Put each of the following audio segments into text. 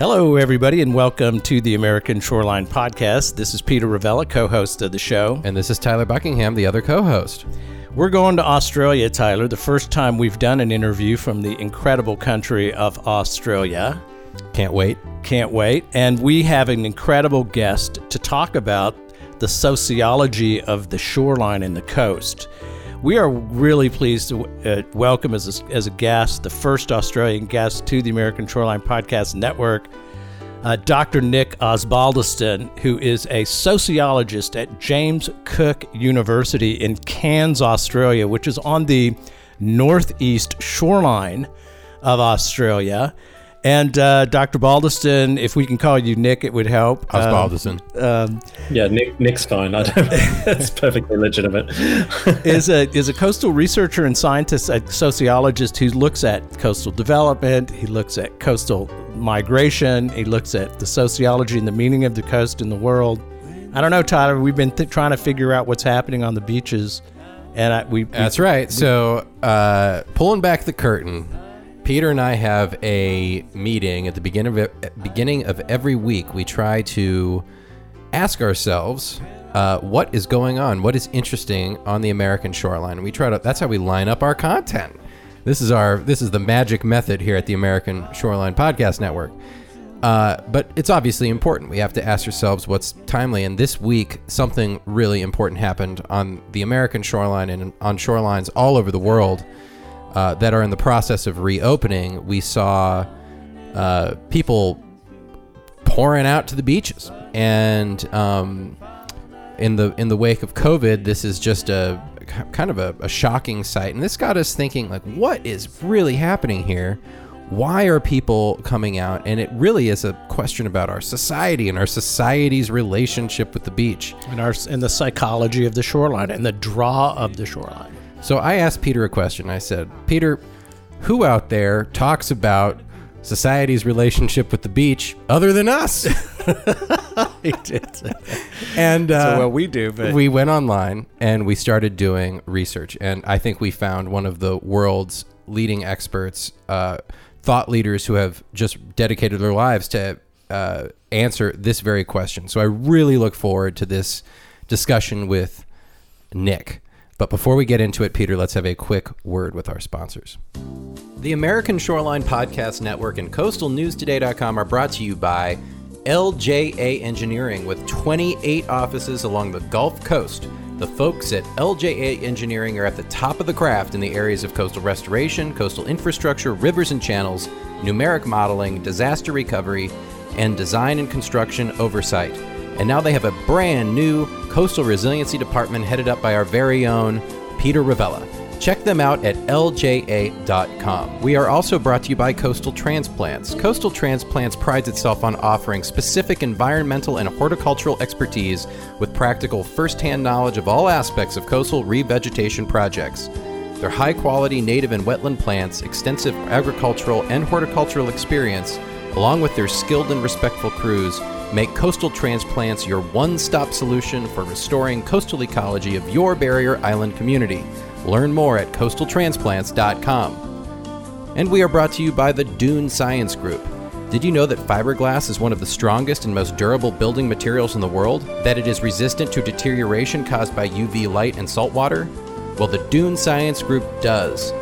Hello, everybody, and welcome to the American Shoreline Podcast. This is Peter Ravella, co-host of the show. And this is Tyler Buckingham, the other co-host. We're going to Australia, Tyler, the first time we've done an interview from the incredible country of Australia. Can't wait. Can't wait. And we have an incredible guest to talk about the sociology of the shoreline and the coast. We are really pleased to welcome as a guest, the first Australian guest to the American Shoreline Podcast Network, Dr. Nick Osbaldiston, who is a sociologist at James Cook University in Cairns, Australia, which is on the northeast shoreline of Australia. And Dr. Baldiston, if we can call you Nick, it would help. Osbaldiston. Yeah, Nick's fine. That's perfectly legitimate. is a coastal researcher and scientist, a sociologist who looks at coastal development. He looks at coastal migration. He looks at the sociology and the meaning of the coast in the world. I don't know, Tyler. We've been trying to figure out what's happening on the beaches, and that's right. So pulling back the curtain. Peter and I have a meeting at the beginning of every week. We try to ask ourselves what is going on, what is interesting on the American shoreline. We try to. That's how we line up our content. This is the magic method here at the American Shoreline Podcast Network. But it's obviously important. We have to ask ourselves what's timely. And this week, something really important happened on the American shoreline and on shorelines all over the world. That are in the process of reopening. We saw people pouring out to the beaches, and in the wake of COVID, this is just a kind of a shocking sight. And this got us thinking, like, what is really happening here? Why are people coming out? And it really is a question about our society and our society's relationship with the beach, and the psychology of the shoreline and the draw of the shoreline. So I asked Peter a question. I said, Peter, who out there talks about society's relationship with the beach other than us? He did. And so what we do, but we went online and we started doing research. And I think we found one of the world's leading experts, thought leaders who have just dedicated their lives to answer this very question. So I really look forward to this discussion with Nick. But before we get into it, Peter, let's have a quick word with our sponsors. The American Shoreline Podcast Network and CoastalNewsToday.com are brought to you by LJA Engineering. With 28 offices along the Gulf Coast, the folks at LJA Engineering are at the top of the craft in the areas of coastal restoration, coastal infrastructure, rivers and channels, numeric modeling, disaster recovery, and design and construction oversight. And now they have a brand new coastal resiliency department headed up by our very own Peter Ravella. Check them out at LJA.com. We are also brought to you by Coastal Transplants. Coastal Transplants prides itself on offering specific environmental and horticultural expertise with practical firsthand knowledge of all aspects of coastal revegetation projects. Their high-quality native and wetland plants, extensive agricultural and horticultural experience, along with their skilled and respectful crews, make Coastal Transplants your one-stop solution for restoring coastal ecology of your barrier island community. Learn more at coastaltransplants.com. And we are brought to you by the Dune Science Group. Did you know that fiberglass is one of the strongest and most durable building materials in the world? That it is resistant to deterioration caused by UV light and salt water? Well, the Dune Science Group does.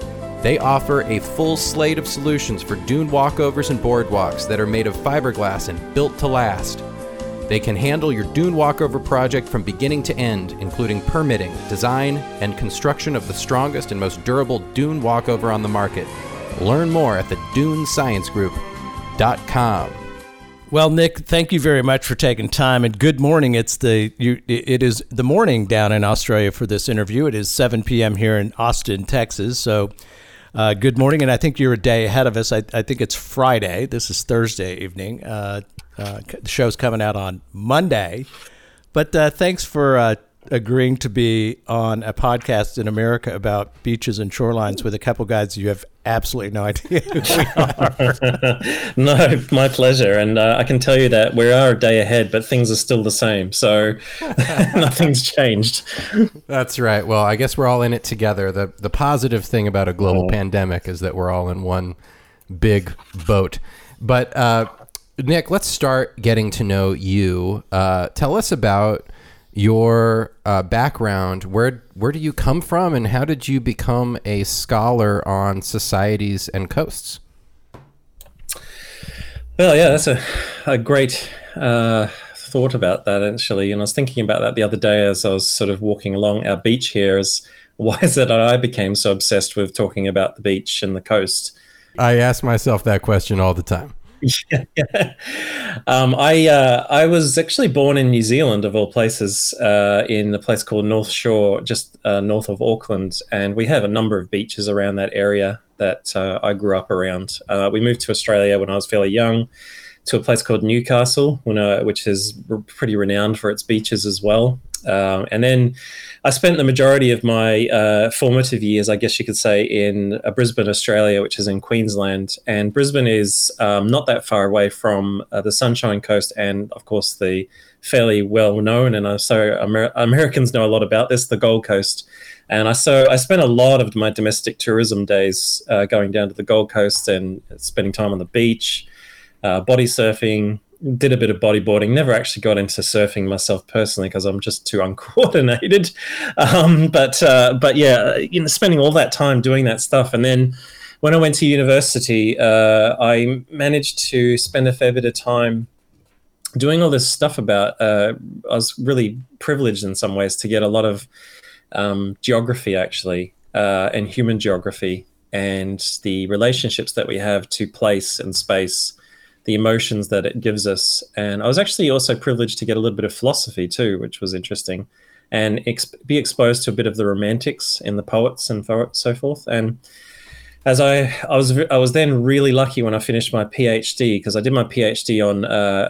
They offer a full slate of solutions for dune walkovers and boardwalks that are made of fiberglass and built to last. They can handle your dune walkover project from beginning to end, including permitting, design, and construction of the strongest and most durable dune walkover on the market. Learn more at thedunesciencegroup.com. Well, Nick, thank you very much for taking time, and good morning. It is the morning down in Australia for this interview. It is 7 p.m. here in Austin, Texas, so good morning, and I think you're a day ahead of us. I think it's Friday. This is Thursday evening. The show's coming out on Monday. But thanks for agreeing to be on a podcast in America about beaches and shorelines with a couple guys you have absolutely no idea who we are. No, my pleasure. And I can tell you that we are a day ahead, but things are still the same. So nothing's changed. That's right. Well, I guess we're all in it together. The positive thing about a global pandemic is that we're all in one big boat. But Nick, let's start getting to know you. Tell us about your background. Where do you come from, and how did you become a scholar on societies and coasts? Well, yeah, that's a great thought about that, actually. And I was thinking about that the other day as I was sort of walking along our beach here. Why is it that I became so obsessed with talking about the beach and the coast? I ask myself that question all the time. Yeah. I was actually born in New Zealand, of all places, in a place called North Shore, just north of Auckland, and we have a number of beaches around that area that I grew up around. We moved to Australia when I was fairly young, to a place called Newcastle, which is pretty renowned for its beaches as well. And then I spent the majority of my formative years, I guess you could say, in Brisbane, Australia, which is in Queensland. And Brisbane is not that far away from the Sunshine Coast and, of course, the fairly well-known, and so Americans know a lot about this, the Gold Coast. And I spent a lot of my domestic tourism days going down to the Gold Coast and spending time on the beach, body surfing. Did a bit of bodyboarding, never actually got into surfing myself personally because I'm just too uncoordinated. But yeah, spending all that time doing that stuff. And then when I went to university, I managed to spend a fair bit of time doing all this stuff about, I was really privileged in some ways to get a lot of geography actually, and human geography and the relationships that we have to place and space, the emotions that it gives us. And I was actually also privileged to get a little bit of philosophy too, which was interesting, and be exposed to a bit of the romantics and the poets and so forth. And as I was then really lucky when I finished my PhD, because I did my PhD on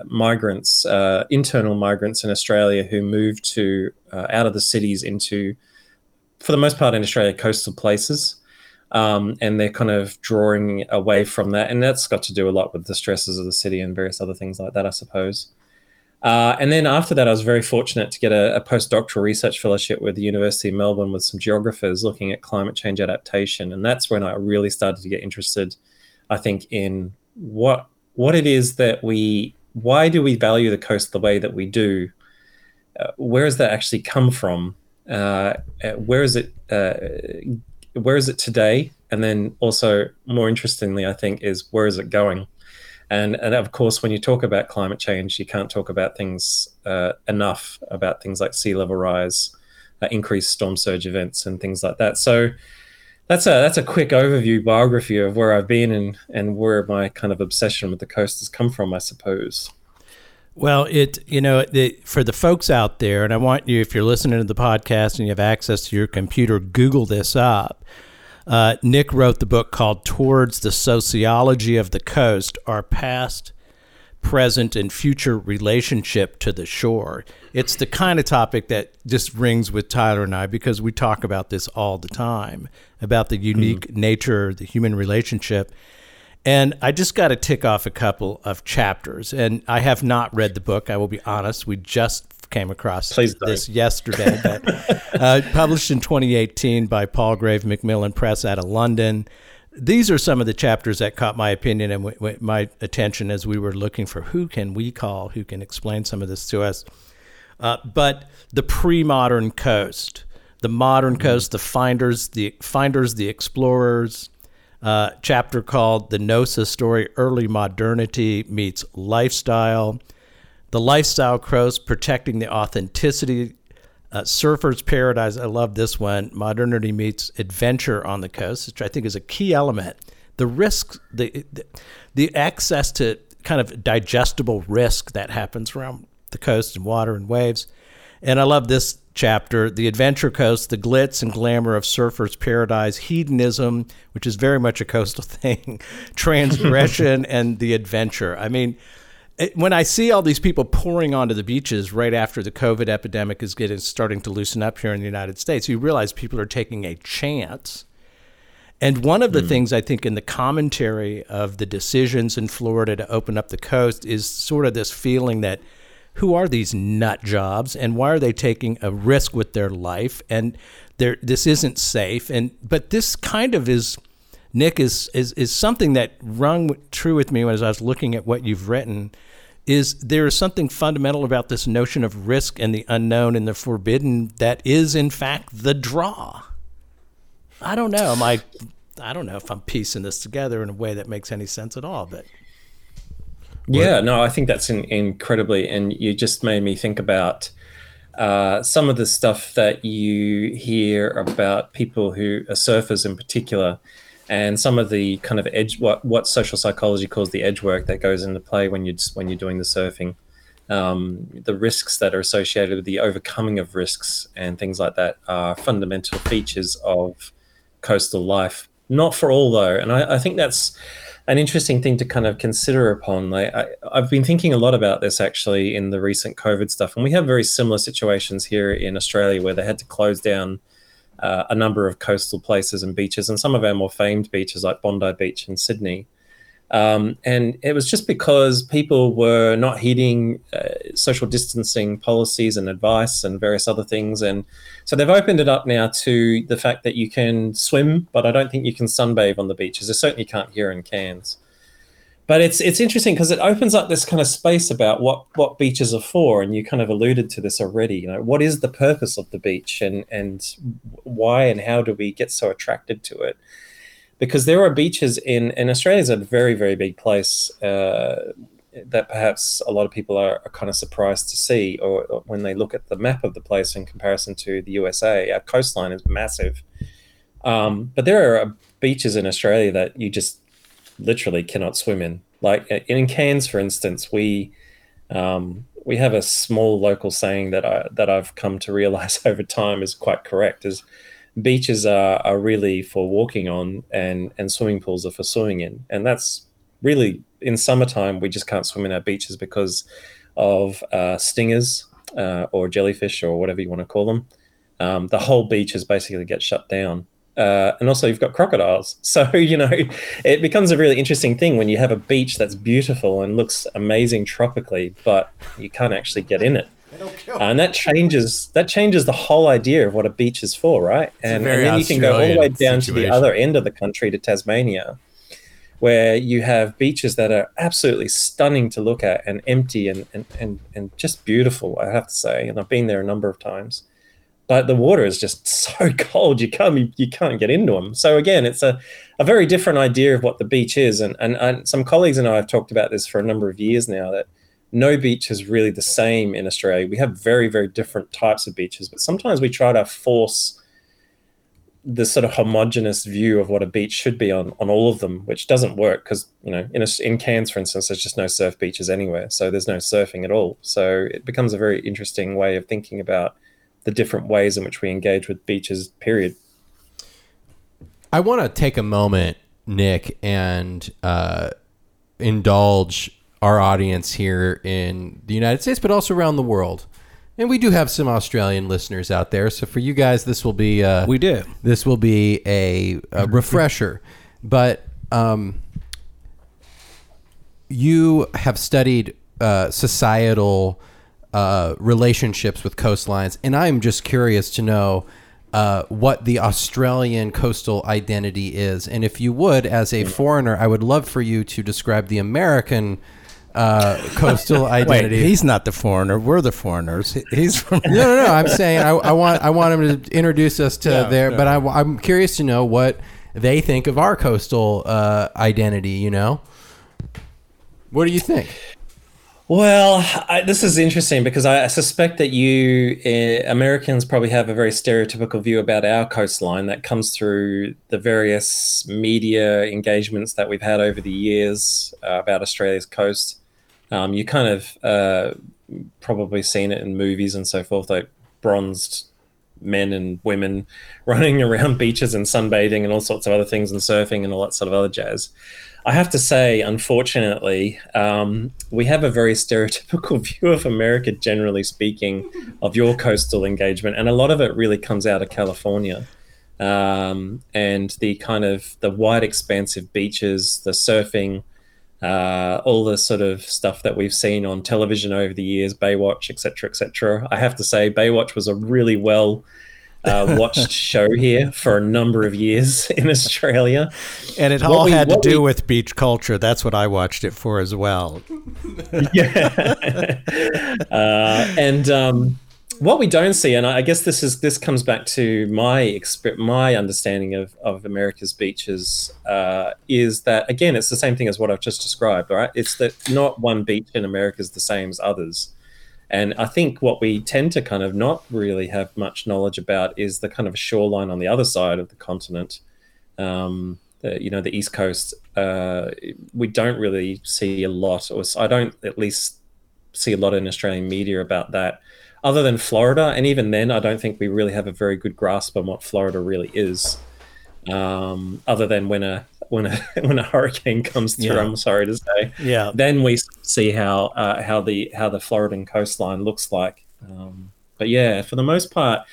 migrants, internal migrants in Australia who moved to out of the cities into, for the most part in Australia, coastal places. And they're kind of drawing away from that. And that's got to do a lot with the stresses of the city and various other things like that, I suppose. And then after that, I was very fortunate to get a postdoctoral research fellowship with the University of Melbourne with some geographers looking at climate change adaptation. And that's when I really started to get interested, I think, in what it is that why do we value the coast the way that we do? Where does that actually come from? Where is it today? And then also, more interestingly, I think, is where is it going? And of course, when you talk about climate change, you can't talk about things enough about things like sea level rise, increased storm surge events and things like that. So that's a quick overview biography of where I've been and where my kind of obsession with the coast has come from, I suppose. Well, for the folks out there, and I want you, if you're listening to the podcast and you have access to your computer, Google this up. Nick wrote the book called Towards the Sociology of the Coast, Our Past, Present, and Future Relationship to the Shore. It's the kind of topic that just rings with Tyler and I because we talk about this all the time, about the unique nature, the human relationship. And I just got to tick off a couple of chapters. And I have not read the book, I will be honest. We just came across this yesterday. But, published in 2018 by Palgrave Macmillan Press out of London. These are some of the chapters that caught my opinion and my attention as we were looking for who can we call, who can explain some of this to us. But the pre-modern coast, the modern coast, the finders, the explorers, chapter called The Noosa Story, Early Modernity Meets Lifestyle, The Lifestyle Coast, Protecting the Authenticity, Surfers Paradise, I love this one, Modernity Meets Adventure on the Coast, which I think is a key element. The risks, the access to kind of digestible risk that happens around the coast and water and waves. And I love this chapter, The Adventure Coast, The Glitz and Glamour of Surfers Paradise, Hedonism, which is very much a coastal thing, Transgression, and The Adventure. I mean, when I see all these people pouring onto the beaches right after the COVID epidemic is starting to loosen up here in the United States, you realize people are taking a chance. And one of the things I think in the commentary of the decisions in Florida to open up the coast is sort of this feeling that who are these nut jobs and why are they taking a risk with their life? And this isn't safe. But this kind of is Nick, is something that rung true with me as I was looking at what you've written, is there is something fundamental about this notion of risk and the unknown and the forbidden that is, in fact, the draw. I don't know. I don't know if I'm piecing this together in a way that makes any sense at all, but. Yeah, no, I think that's incredibly, and you just made me think about some of the stuff that you hear about people who are surfers in particular, and some of the kind of edge, what social psychology calls the edge work that goes into play when you're doing the surfing, the risks that are associated with the overcoming of risks and things like that are fundamental features of coastal life. Not for all though, and I think that's an interesting thing to kind of consider upon. Like I've been thinking a lot about this actually in the recent COVID stuff, and we have very similar situations here in Australia where they had to close down a number of coastal places and beaches, and some of our more famed beaches like Bondi Beach in Sydney. And it was just because people were not heeding social distancing policies and advice and various other things. And so they've opened it up now to the fact that you can swim, but I don't think you can sunbathe on the beaches. I certainly can't here in Cairns. But it's interesting because it opens up this kind of space about what beaches are for, and you kind of alluded to this already. You know, what is the purpose of the beach, and why and how do we get so attracted to it? Because there are beaches in Australia's a very, very big place that perhaps a lot of people are kind of surprised to see, or when they look at the map of the place in comparison to the USA, our coastline is massive. But there are beaches in Australia that you just literally cannot swim in. Like in Cairns, for instance, we have a small local saying that I've come to realize over time is quite correct, is beaches are really for walking on, and swimming pools are for swimming in. And that's really, in summertime, we just can't swim in our beaches because of stingers or jellyfish or whatever you want to call them. The whole beaches basically get shut down. And also you've got crocodiles. So, you know, it becomes a really interesting thing when you have a beach that's beautiful and looks amazing tropically, but you can't actually get in it. And that changes the whole idea of what a beach is for, right? And then you can go all the way down to the other end of the country, to Tasmania, where you have beaches that are absolutely stunning to look at and empty and just beautiful, I have to say. And I've been there a number of times. But the water is just so cold, you can't get into them. So again, it's a very different idea of what the beach is. And some colleagues and I have talked about this for a number of years now, that no beach is really the same in Australia. We have very, very different types of beaches, but sometimes we try to force the sort of homogenous view of what a beach should be on all of them, which doesn't work because, you know, in Cairns, for instance, there's just no surf beaches anywhere, so there's no surfing at all. So it becomes a very interesting way of thinking about the different ways in which we engage with beaches, period. I want to take a moment, Nick, and indulge our audience here in the United States, but also around the world. And we do have some Australian listeners out there. So for you guys, this will be a refresher. But you have studied societal relationships with coastlines. And I'm just curious to know what the Australian coastal identity is. And if you would, as a foreigner, I would love for you to describe the American coastal identity. Wait, he's not the foreigner. We're the foreigners. He's from no. I'm saying I want him to introduce us to there. No. But I'm curious to know what they think of our coastal identity. You know, what do you think? Well, this is interesting because I suspect that you Americans probably have a very stereotypical view about our coastline that comes through the various media engagements that we've had over the years about Australia's coast. You kind of probably seen it in movies and so forth, like bronzed men and women running around beaches and sunbathing and all sorts of other things and surfing and all that sort of other jazz. I have to say, unfortunately, we have a very stereotypical view of America, generally speaking, of your coastal engagement. And a lot of it really comes out of California and the kind of the wide expansive beaches, the surfing, all the sort of stuff that we've seen on television over the years, Baywatch, et cetera, et cetera. I have to say Baywatch was a really well watched show here for a number of years in Australia. And it all had to do with beach culture. That's what I watched it for as well. Yeah. What we don't see, and I guess this comes back to my understanding of America's beaches, is that, again, it's the same thing as what I've just described, right? It's that not one beach in America is the same as others. And I think what we tend to kind of not really have much knowledge about is the kind of shoreline on the other side of the continent. The East Coast, we don't really see a lot, or I don't at least see a lot in Australian media about that, other than Florida. And even then, I don't think we really have a very good grasp on what Florida really is, other than when a hurricane comes through. Yeah. I'm sorry to say. Yeah. Then we see how the Floridan coastline looks like. But yeah, for the most part,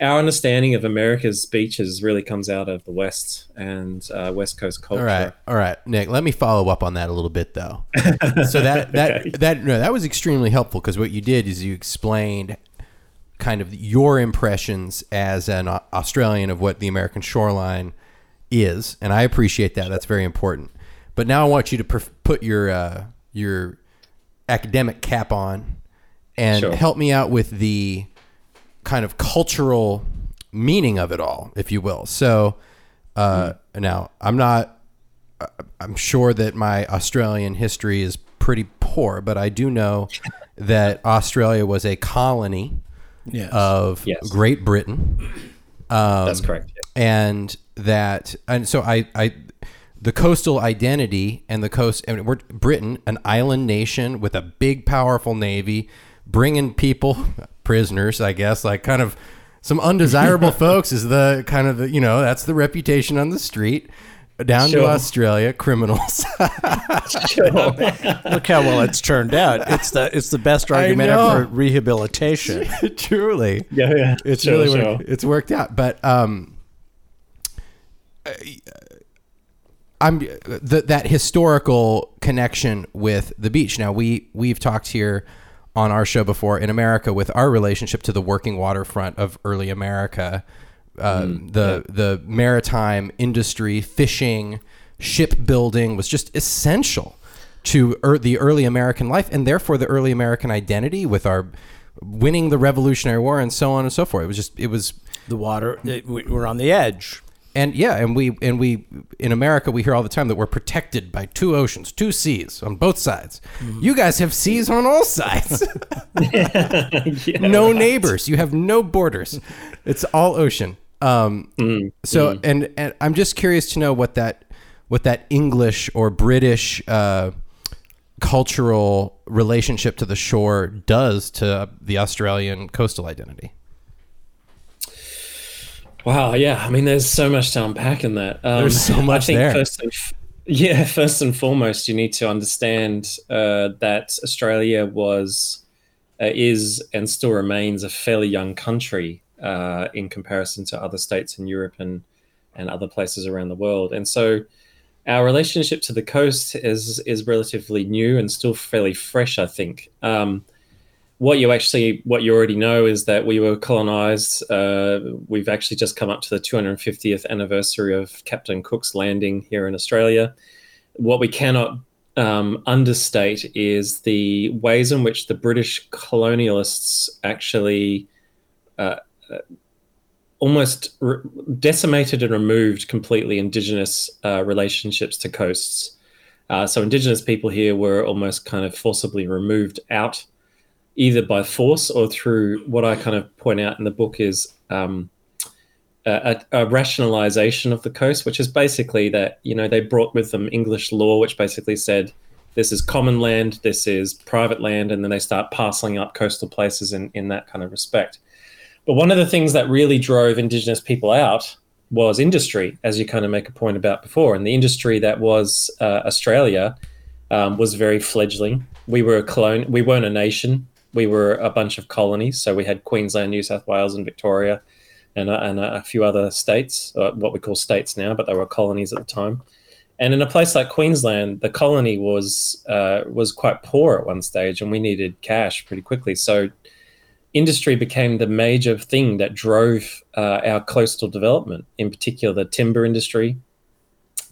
our understanding of America's beaches really comes out of the West and West Coast culture. All right, Nick. Let me follow up on that a little bit, though. So that was extremely helpful, because what you did is you explained kind of your impressions as an Australian of what the American shoreline is, and I appreciate that. That's very important. But now I want you to put your academic cap on and help me out with the kind of cultural meaning of it all, if you will. So now I'm sure that my Australian history is pretty poor, but I do know that Australia was a colony of Great Britain. That's correct. And so the coastal identity and we're Britain, an island nation with a big, powerful navy, bringing people... prisoners, I guess, like kind of some undesirable folks is the kind of the, that's the reputation on the street down to Australia, criminals. Look how well it's turned out. It's the best argument ever for rehabilitation. Truly. Yeah. It's worked out. But that historical connection with the beach. Now we've talked here on our show before in America with our relationship to the working waterfront of early America, the maritime industry, fishing, shipbuilding was just essential to the early American life, and therefore the early American identity with our winning the Revolutionary War and so on and so forth. It was the water. We're on the edge. And we in America, we hear all the time that we're protected by two oceans, two seas on both sides. Mm. You guys have seas on all sides. No neighbors. You have no borders. It's all ocean. And I'm just curious to know what that English or British cultural relationship to the shore does to the Australian coastal identity. Wow, yeah. I mean, there's so much to unpack in that. There's so much there. First and foremost, you need to understand that Australia is and still remains a fairly young country in comparison to other states in Europe and other places around the world. And so our relationship to the coast is relatively new and still fairly fresh, I think. What you already know is that we were colonized. We've actually just come up to the 250th anniversary of Captain Cook's landing here in Australia. What we cannot understate is the ways in which the British colonialists actually almost decimated and removed completely Indigenous relationships to coasts. So Indigenous people here were almost kind of forcibly removed out, either by force or through what I kind of point out in the book is a rationalization of the coast, which is basically that, they brought with them English law, which basically said, this is common land, this is private land, and then they start parceling up coastal places in that kind of respect. But one of the things that really drove Indigenous people out was industry, as you kind of make a point about before. And the industry that was Australia was very fledgling. We were a colony, we weren't a nation. We were a bunch of colonies, so we had Queensland, New South Wales, and Victoria, and a few other states, what we call states now, but they were colonies at the time. And in a place like Queensland, the colony was quite poor at one stage, and we needed cash pretty quickly. So industry became the major thing that drove our coastal development, in particular the timber industry.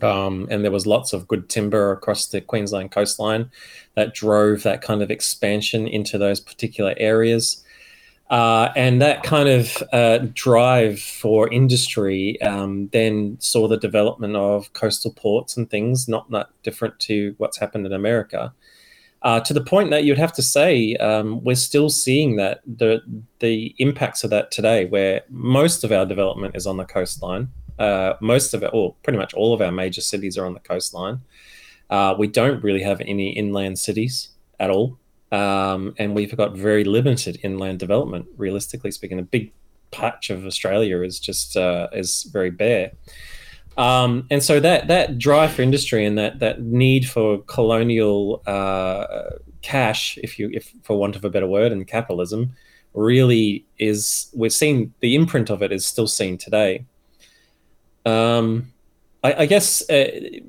And there was lots of good timber across the Queensland coastline that drove that kind of expansion into those particular areas. And that kind of drive for industry then saw the development of coastal ports and things, not that different to what's happened in America. To the point that you'd have to say we're still seeing that the impacts of that today, where most of our development is on the coastline. Most of it, or pretty much all of our major cities are on the coastline. We don't really have any inland cities at all. And we've got very limited inland development, realistically speaking. A big patch of Australia is just is very bare. And so that drive for industry and that need for colonial cash, if for want of a better word, and capitalism, really is, we're seeing the imprint of it is still seen today. I guess at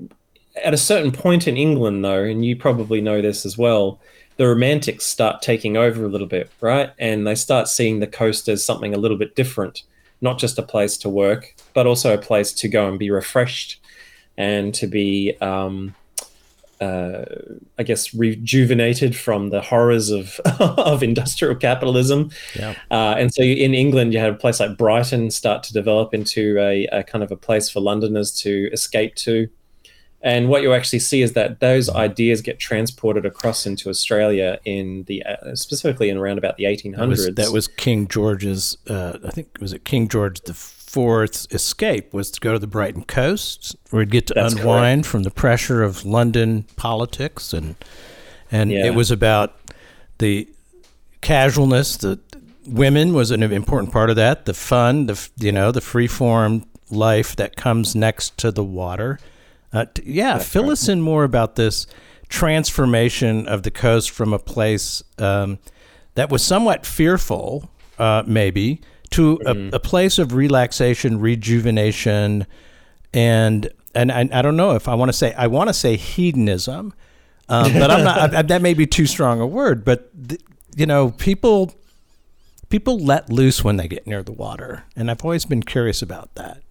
a certain point in England, though, and you probably know this as well, the Romantics start taking over a little bit, right? And they start seeing the coast as something a little bit different. Not just a place to work, but also a place to go and be refreshed and to be, I guess, rejuvenated from the horrors of of industrial capitalism. Yeah. And so in England, you had a place like Brighton start to develop into a kind of a place for Londoners to escape to. And what you actually see is that those ideas get transported across into Australia in the specifically in around about the 1800s. That was King George's, I think, was it King George IV's escape was to go to the Brighton coast, where he'd get to unwind from the pressure of London politics, and yeah. It was about the casualness. The women was an important part of that. The fun, the free form life that comes next to the water. Fill us in more about this transformation of the coast from a place that was somewhat fearful, maybe, to a place of relaxation, rejuvenation, and I don't know if I want to say hedonism, but I'm not. That may be too strong a word, but people let loose when they get near the water, and I've always been curious about that.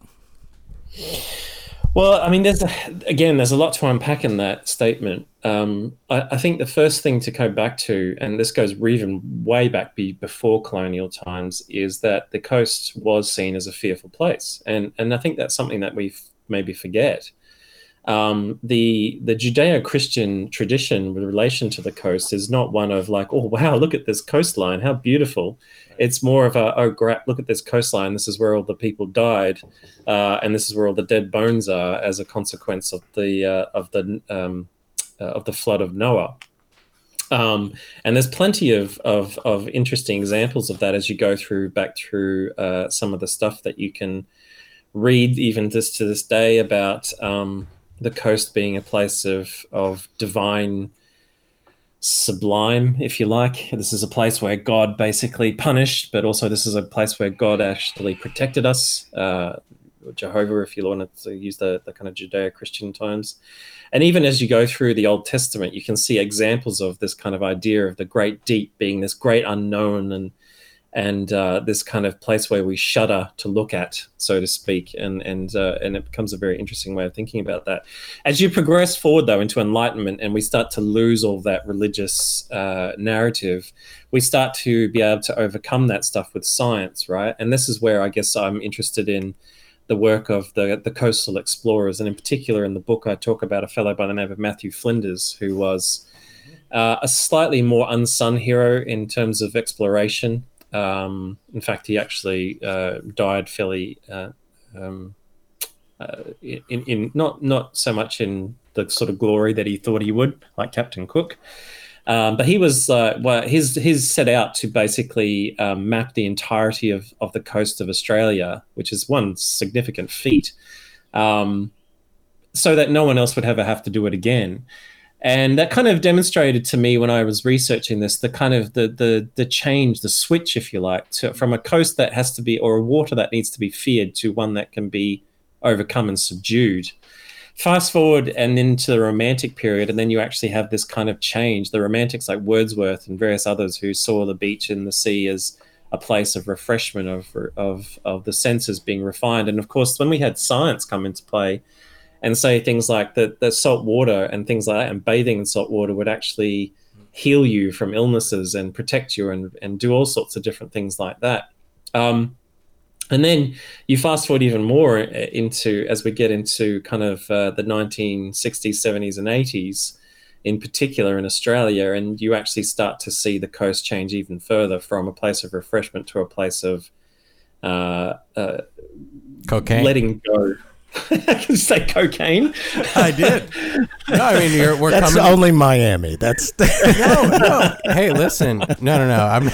Well, I mean, there's a lot to unpack in that statement. I think the first thing to go back to, and this goes even way back before colonial times, is that the coast was seen as a fearful place. And I think that's something that we maybe forget. The Judeo-Christian tradition with relation to the coast is not one of like, oh, wow, look at this coastline, how beautiful. It's more of a, oh, look at this coastline, this is where all the people died, and this is where all the dead bones are as a consequence of the flood of Noah. And there's plenty of interesting examples of that as you go back through some of the stuff that you can read even just to this day about the coast being a place of divine sublime, if you like. This is a place where God basically punished, but also this is a place where God actually protected us, Jehovah, if you want to use the kind of Judeo-Christian times. And even as you go through the Old Testament, you can see examples of this kind of idea of the great deep being this great unknown and this kind of place where we shudder to look at, so to speak, and it becomes a very interesting way of thinking about that. As you progress forward, though, into Enlightenment, and we start to lose all that religious narrative, we start to be able to overcome that stuff with science, right? And this is where I guess I'm interested in the work of the coastal explorers, and in particular in the book I talk about a fellow by the name of Matthew Flinders, who was a slightly more unsung hero in terms of exploration. In fact, he actually died fairly in not so much in the sort of glory that he thought he would, like Captain Cook. But he was his set out to basically map the entirety of the coast of Australia, which is one significant feat, so that no one else would ever have to do it again. And that kind of demonstrated to me when I was researching this, the kind of the change, the switch, if you like, from a coast that has to be, or a water that needs to be feared, to one that can be overcome and subdued. Fast forward and into the Romantic period, and then you actually have this kind of change. The Romantics, like Wordsworth and various others who saw the beach and the sea as a place of refreshment, of the senses being refined. And of course, when we had science come into play and say things like that salt water and things like that, and bathing in salt water would actually heal you from illnesses and protect you and do all sorts of different things like that. And then you fast forward even more into, as we get into kind of the 1960s, 70s and 80s, in particular in Australia, and you actually start to see the coast change even further from a place of refreshment to a place of cocaine. Letting go. I can say cocaine. I did. No, I mean, we're that's coming. That's only Miami. That's no. Hey, listen. No.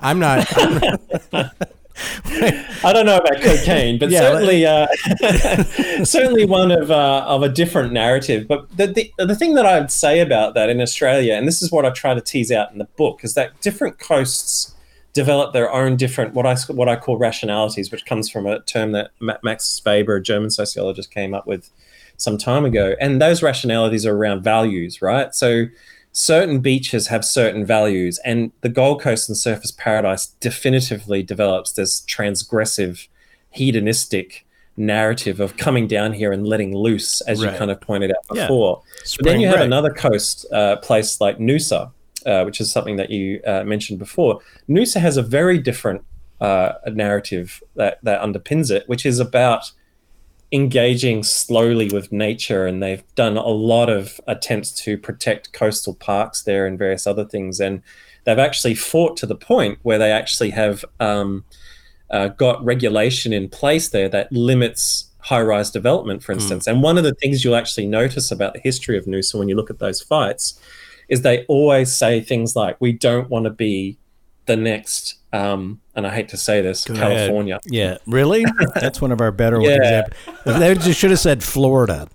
I'm not. I don't know about cocaine, but certainly one of a different narrative. But the thing that I would say about that in Australia, and this is what I try to tease out in the book, is that different coasts develop their own different what I call rationalities, which comes from a term that Max Weber, a German sociologist, came up with some time ago. And those rationalities are around values, right? So certain beaches have certain values, and the Gold Coast and Surfers Paradise definitively develops this transgressive, hedonistic narrative of coming down here and letting loose, as you kind of pointed out before. Yeah. But then you have another coast place like Noosa, which is something that you mentioned before. Noosa has a very different narrative that underpins it, which is about engaging slowly with nature, and they've done a lot of attempts to protect coastal parks there and various other things, and they've actually fought to the point where they actually have got regulation in place there that limits high-rise development, for instance. And one of the things you'll actually notice about the history of Noosa when you look at those fights is they always say things like, we don't want to be the next and I hate to say this, California. Yeah, really? That's one of our better ones. Yeah. They just should have said Florida.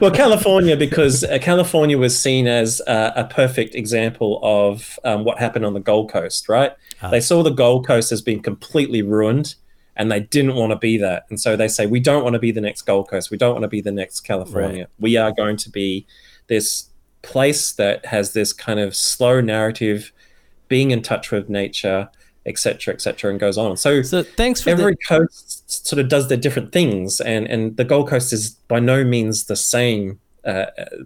Well, California, because California was seen as a perfect example of what happened on the Gold Coast, right? They saw the Gold Coast as being completely ruined, and they didn't want to be that. And so they say, we don't want to be the next Gold Coast. We don't want to be the next California. Right. We are going to be this place that has this kind of slow narrative, being in touch with nature, et cetera, and goes on. So thanks for every coast sort of does their different things, and the Gold Coast is by no means the same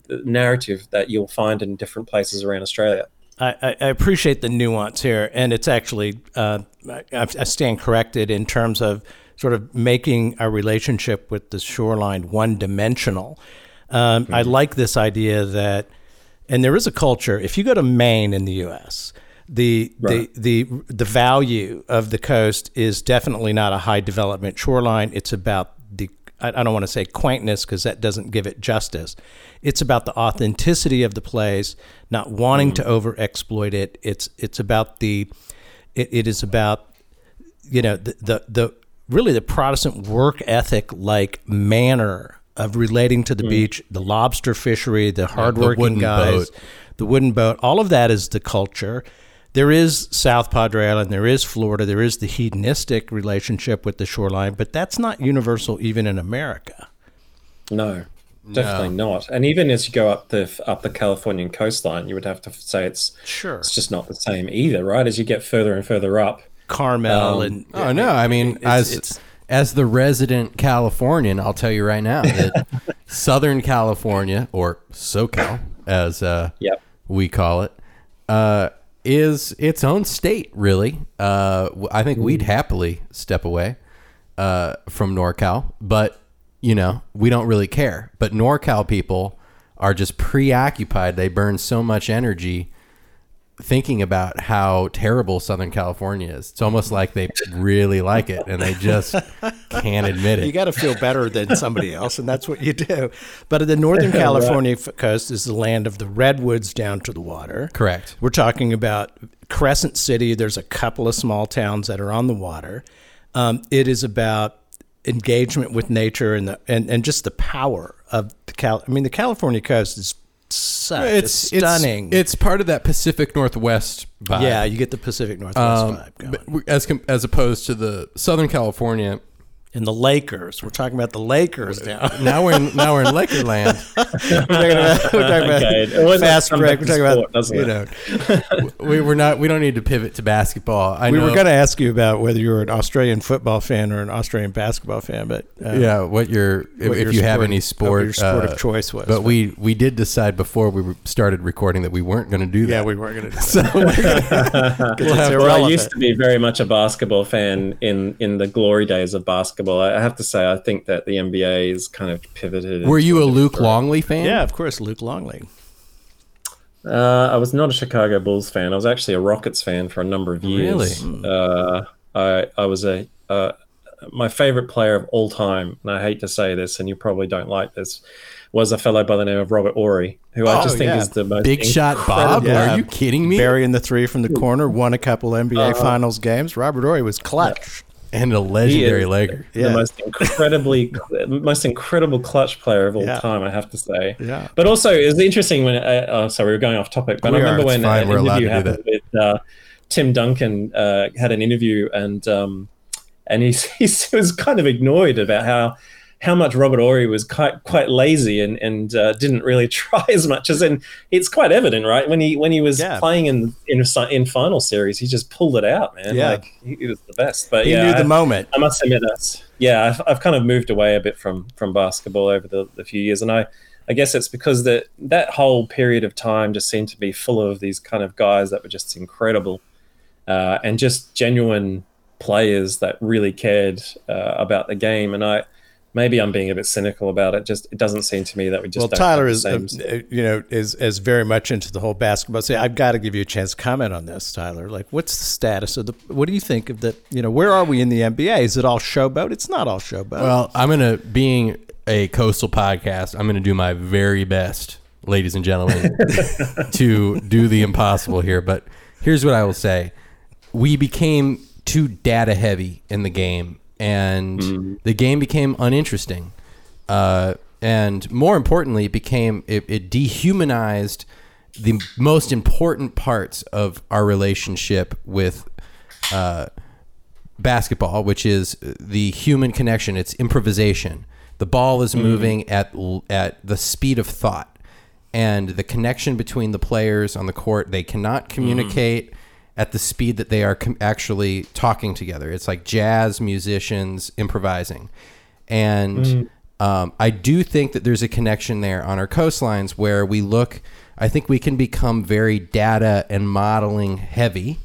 narrative that you'll find in different places around Australia. I appreciate the nuance here, and it's actually, I stand corrected in terms of sort of making our relationship with the shoreline one-dimensional. I like this idea that, and there is a culture, if you go to Maine in the U.S., the value of the coast is definitely not a high development shoreline. It's about the, I don't want to say quaintness, because that doesn't give it justice. It's about the authenticity of the place, not wanting to over exploit it. It's about it is about, you know, the really the Protestant work ethic like manner of relating to the beach, the lobster fishery, the hardworking guys, the wooden boat, all of that is the culture. There is South Padre Island, there is Florida, there is the hedonistic relationship with the shoreline, but that's not universal even in America. No, definitely not. And even as you go up the Californian coastline, you would have to say it's just not the same either, right? As you get further and further up. Carmel as the resident Californian, I'll tell you right now that Southern California, or SoCal as we call it, is its own state, really. I think we'd happily step away from NorCal, but, you know, we don't really care. But NorCal people are just preoccupied. They burn so much energy thinking about how terrible Southern California is. It's almost like they really like it, and they just can't admit it. You got to feel better than somebody else, and that's what you do. But the Northern California coast is the land of the redwoods down to the water. Correct. We're talking about Crescent City. There's a couple of small towns that are on the water. It is about engagement with nature and just the power of the California coast is it's stunning. It's part of that Pacific Northwest vibe. Yeah, you get the Pacific Northwest vibe going. As opposed to the Southern California and the Lakers. We're talking about the Lakers now. Now we're in Lakerland. We're talking about fast break. We're talking about, you know, we don't need to pivot to basketball. We were going to ask you about whether you were an Australian football fan or an Australian basketball fan, but what your sport of choice was. But we did decide before we started recording that we weren't going to do that. Yeah, we weren't going to do that. I used to be very much a basketball fan in the glory days of basketball. I have to say, I think that the NBA is kind of pivoted. Were you a Luke Longley fan? Yeah, of course, Luke Longley. I was not a Chicago Bulls fan. I was actually a Rockets fan for a number of years. Really? I was my favorite player of all time, and I hate to say this, and you probably don't like this, was a fellow by the name of Robert Horry, who I think is the most big shot Bob. Yeah. Are you kidding me? Burying the three from the corner, won a couple NBA Finals games. Robert Horry was clutch. Yeah. And a legendary Laker. Yeah. The most incredible clutch player of all time, I have to say. Yeah. But also, it was interesting when... sorry, we were going off topic. But I remember when an interview happened with Tim Duncan, had an interview, and he was kind of annoyed about how much Robert Horry was quite lazy and didn't really try as much as, and it's quite evident, right? When he was playing in final series, he just pulled it out, man. Yeah. Like he was the best. But he knew the moment. I must admit that. Yeah, I've kind of moved away a bit from basketball over the few years, and I guess it's because that whole period of time just seemed to be full of these kind of guys that were just incredible, and just genuine players that really cared about the game, and maybe I'm being a bit cynical about it. Just it doesn't seem to me that we just. Well, don't Tyler have the is, same. You know, is very much into the whole basketball. So I've got to give you a chance to comment on this, Tyler. Like, what's the status of what do you think of the? You know, where are we in the NBA? Is it all showboat? It's not all showboat. Well, being a coastal podcast, I'm gonna do my very best, ladies and gentlemen, to do the impossible here. But here's what I will say: we became too data heavy in the game. And the game became uninteresting. And more importantly, it dehumanized the most important parts of our relationship with basketball, which is the human connection. It's improvisation. The ball is moving at the speed of thought. And the connection between the players on the court, they cannot communicate at the speed that they are actually talking together. It's like jazz musicians improvising. And I do think that there's a connection there on our coastlines where I think we can become very data and modeling heavy,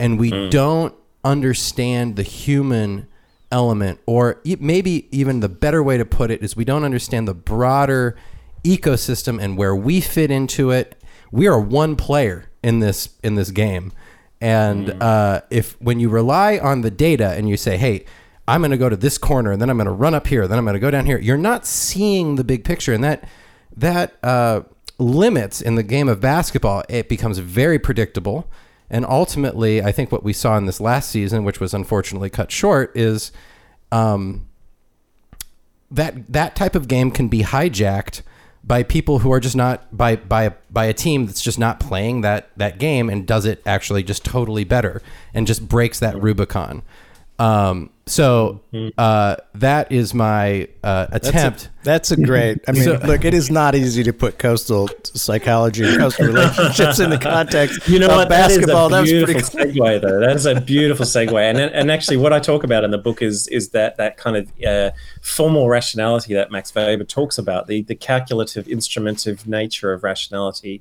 and we don't understand the human element, or maybe even the better way to put it is we don't understand the broader ecosystem and where we fit into it. We are one player in this game. And when you rely on the data and you say, hey, I'm going to go to this corner and then I'm going to run up here, then I'm going to go down here, you're not seeing the big picture. And that limits in the game of basketball. It becomes very predictable. And ultimately, I think what we saw in this last season, which was unfortunately cut short, is that type of game can be hijacked by people who are just not by a team that's just not playing that game and does it actually just totally better and just breaks that Rubicon. So that is my attempt. That's a great. I mean, look, it is not easy to put coastal psychology and coastal relationships in the context. You know what? Basketball. That is a beautiful segue, though. That is a beautiful segue. And actually, what I talk about in the book is that kind of formal rationality that Max Weber talks about, the calculative, instrumentive nature of rationality,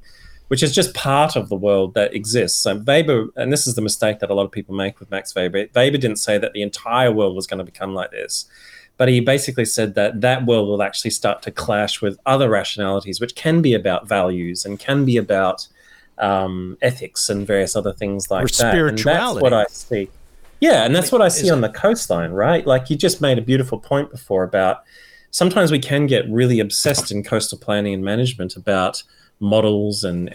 which is just part of the world that exists. And Weber, and this is the mistake that a lot of people make with Max Weber, Weber didn't say that the entire world was going to become like this, but he basically said that world will actually start to clash with other rationalities, which can be about values and can be about ethics and various other things like that. Spirituality. And that's what I see. Yeah, and that's what I see on the coastline, right? Like you just made a beautiful point before about sometimes we can get really obsessed in coastal planning and management about models and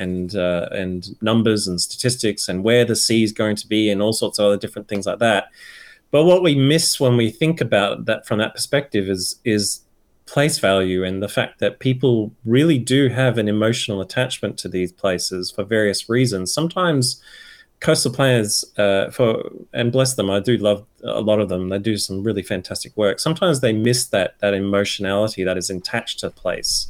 numbers and statistics and where the sea is going to be and all sorts of other different things like that. But what we miss when we think about that from that perspective is place value and the fact that people really do have an emotional attachment to these places for various reasons. Sometimes coastal planners, and bless them, I do love a lot of them. They do some really fantastic work. Sometimes they miss that emotionality that is attached to place,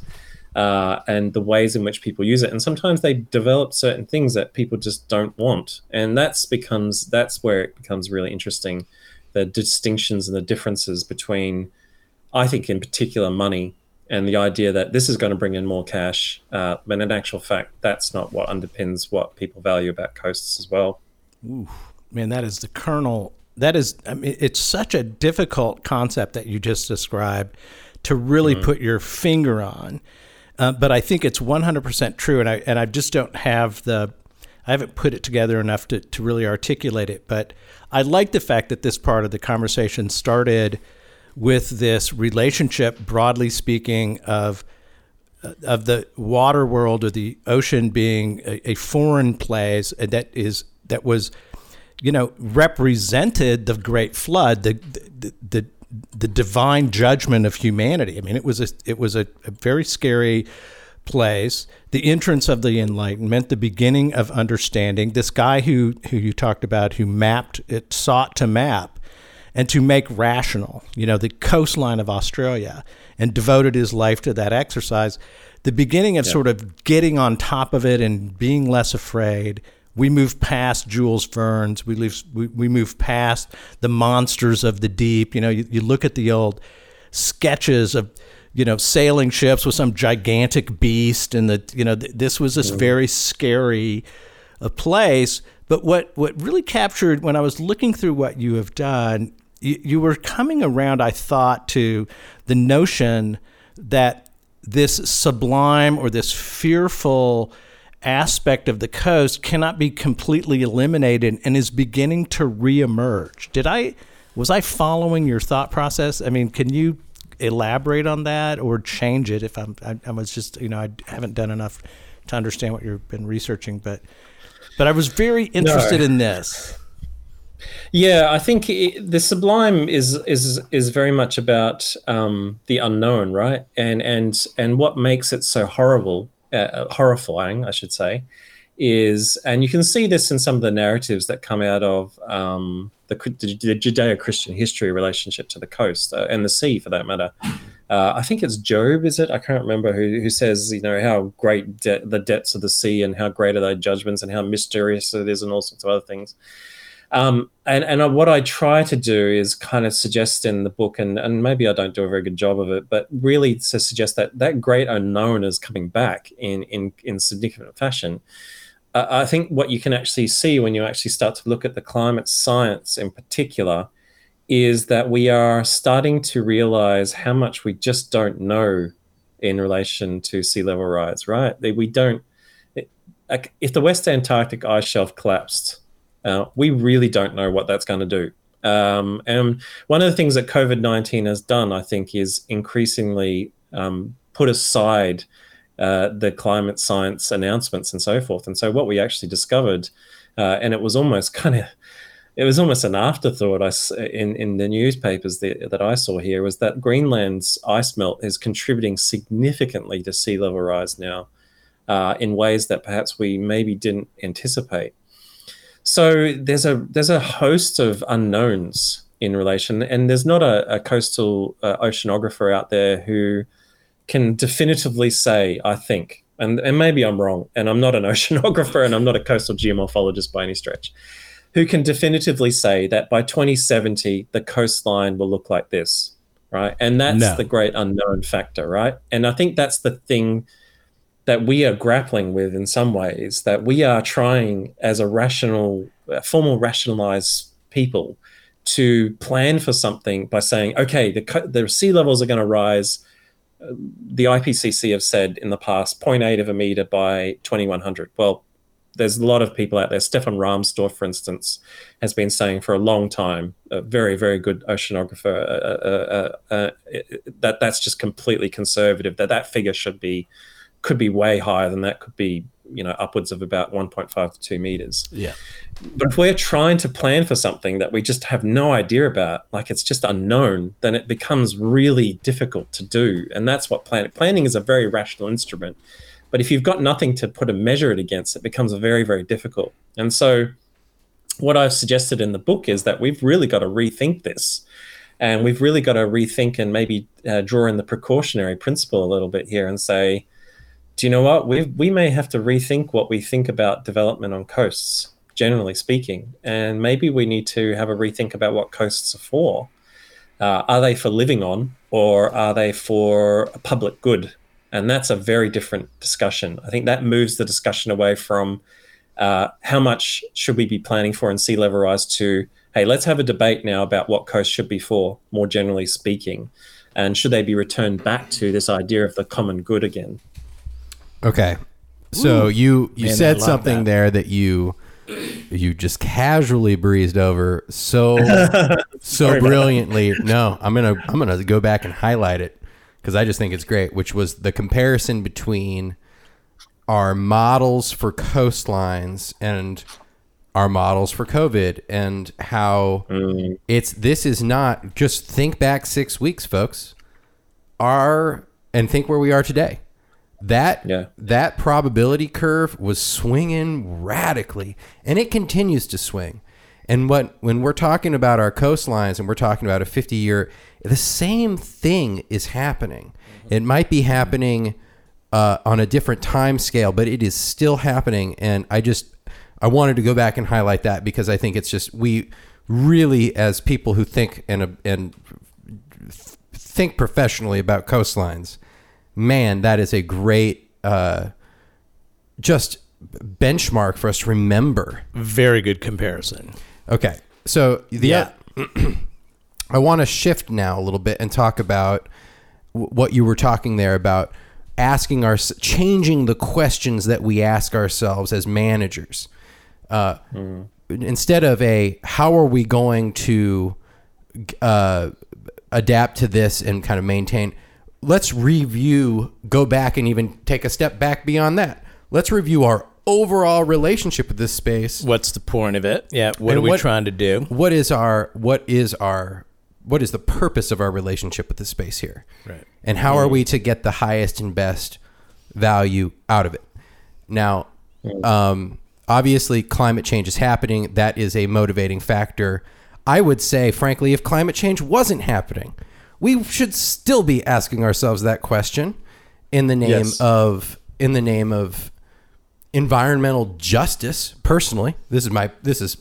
and the ways in which people use it. And sometimes they develop certain things that people just don't want. And that's where it becomes really interesting, the distinctions and the differences between, I think in particular, money and the idea that this is going to bring in more cash, when in actual fact, that's not what underpins what people value about coasts as well. Ooh, man, that is the kernel. That is, I mean, it's such a difficult concept that you just described to really put your finger on. But I think it's 100% true, and I just don't have I haven't put it together enough to really articulate it. But I like the fact that this part of the conversation started with this relationship, broadly speaking, of the water world or the ocean being a foreign place that was, you know, represented the great flood, the divine judgment of humanity. I mean, it was a very scary place. The entrance of the Enlightenment, the beginning of understanding. This guy who you talked about, who mapped it, sought to map and to make rational, you know, the coastline of Australia, and devoted his life to that exercise. The beginning of sort of getting on top of it and being less afraid. We move past Jules Verne's. We move past the monsters of the deep. You know, you look at the old sketches of, you know, sailing ships with some gigantic beast, and this was this very scary place. But what really captured when I was looking through what you have done, you were coming around, I thought, to the notion that this sublime or this fearful aspect of the coast cannot be completely eliminated and is beginning to reemerge. Was I following your thought process? I mean, can you elaborate on that or change it? If I was just, you know, I haven't done enough to understand what you've been researching, but I was very interested in this. Yeah, I think the sublime is very much about the unknown, right? And what makes it so horrifying, I should say, is, and you can see this in some of the narratives that come out of the Judeo-Christian history relationship to the coast and the sea, for that matter. I think it's Job, is it? I can't remember who says, you know, how great the depths of the sea, and how great are thy judgments, and how mysterious it is, and all sorts of other things. And what I try to do is kind of suggest in the book, and maybe I don't do a very good job of it, but really to suggest that great unknown is coming back in significant fashion. I think what you can actually see when you actually start to look at the climate science in particular is that we are starting to realize how much we just don't know in relation to sea level rise, right? That we don't, like if the West Antarctic ice shelf collapsed, we really don't know what that's going to do. And one of the things that COVID-19 has done, I think, is increasingly put aside the climate science announcements and so forth. And so what we actually discovered, and it was almost almost an afterthought in the newspapers that I saw here, was that Greenland's ice melt is contributing significantly to sea level rise now in ways that perhaps we maybe didn't anticipate. So there's a host of unknowns in relation, and there's not a coastal oceanographer out there who can definitively say, I think, and maybe I'm wrong, and I'm not an oceanographer and I'm not a coastal geomorphologist by any stretch, who can definitively say that by 2070 the coastline will look like this, right? And that's the great unknown factor, right? And I think that's the thing that we are grappling with in some ways, that we are trying as rationalized people to plan for something by saying, okay, the sea levels are going to rise. The IPCC have said in the past 0.8 of a meter by 2100. Well, there's a lot of people out there. Stefan Rahmstorf, for instance, has been saying for a long time, a very, very good oceanographer, that's just completely conservative, that figure could be way higher than that, could be, you know, upwards of about 1.5 to 2 meters. Yeah. But if we're trying to plan for something that we just have no idea about, like it's just unknown, then it becomes really difficult to do. And that's what planning is, a very rational instrument. But if you've got nothing to put a measure it against, it becomes very, very difficult. And so what I've suggested in the book is that we've really got to rethink this. And we've really got to rethink and maybe draw in the precautionary principle a little bit here and say, do you know what? We may have to rethink what we think about development on coasts, generally speaking. And maybe we need to have a rethink about what coasts are for. Are they for living on, or are they for a public good? And that's a very different discussion. I think that moves the discussion away from how much should we be planning for in sea level rise to, hey, let's have a debate now about what coasts should be for, more generally speaking, and should they be returned back to this idea of the common good again? Okay. So you said something there that you just casually breezed over so brilliantly. No, I'm going to go back and highlight it because I just think it's great, which was the comparison between our models for coastlines and our models for COVID, and how this is not just think back 6 weeks, folks, and think where we are today. That probability curve was swinging radically, and it continues to swing. And when we're talking about our coastlines and we're talking about a 50-year, the same thing is happening. Mm-hmm. It might be happening on a different time scale, but it is still happening. And I wanted to go back and highlight that because I think it's just, we really, as people who think and think professionally about coastlines, man, that is a great just benchmark for us to remember. Very good comparison. Okay. So I want to shift now a little bit and talk about what you were talking there about changing the questions that we ask ourselves as managers. Instead of how are we going to adapt to this and kind of maintain, let's review, go back and even take a step back beyond that. Let's review our overall relationship with this space. What's the point of it? Yeah. What are we trying to do? What is the purpose of our relationship with this space here? Right. And how are we to get the highest and best value out of it? Now, obviously, climate change is happening. That is a motivating factor. I would say, frankly, if climate change wasn't happening, we should still be asking ourselves that question in the name of environmental justice. Personally, this is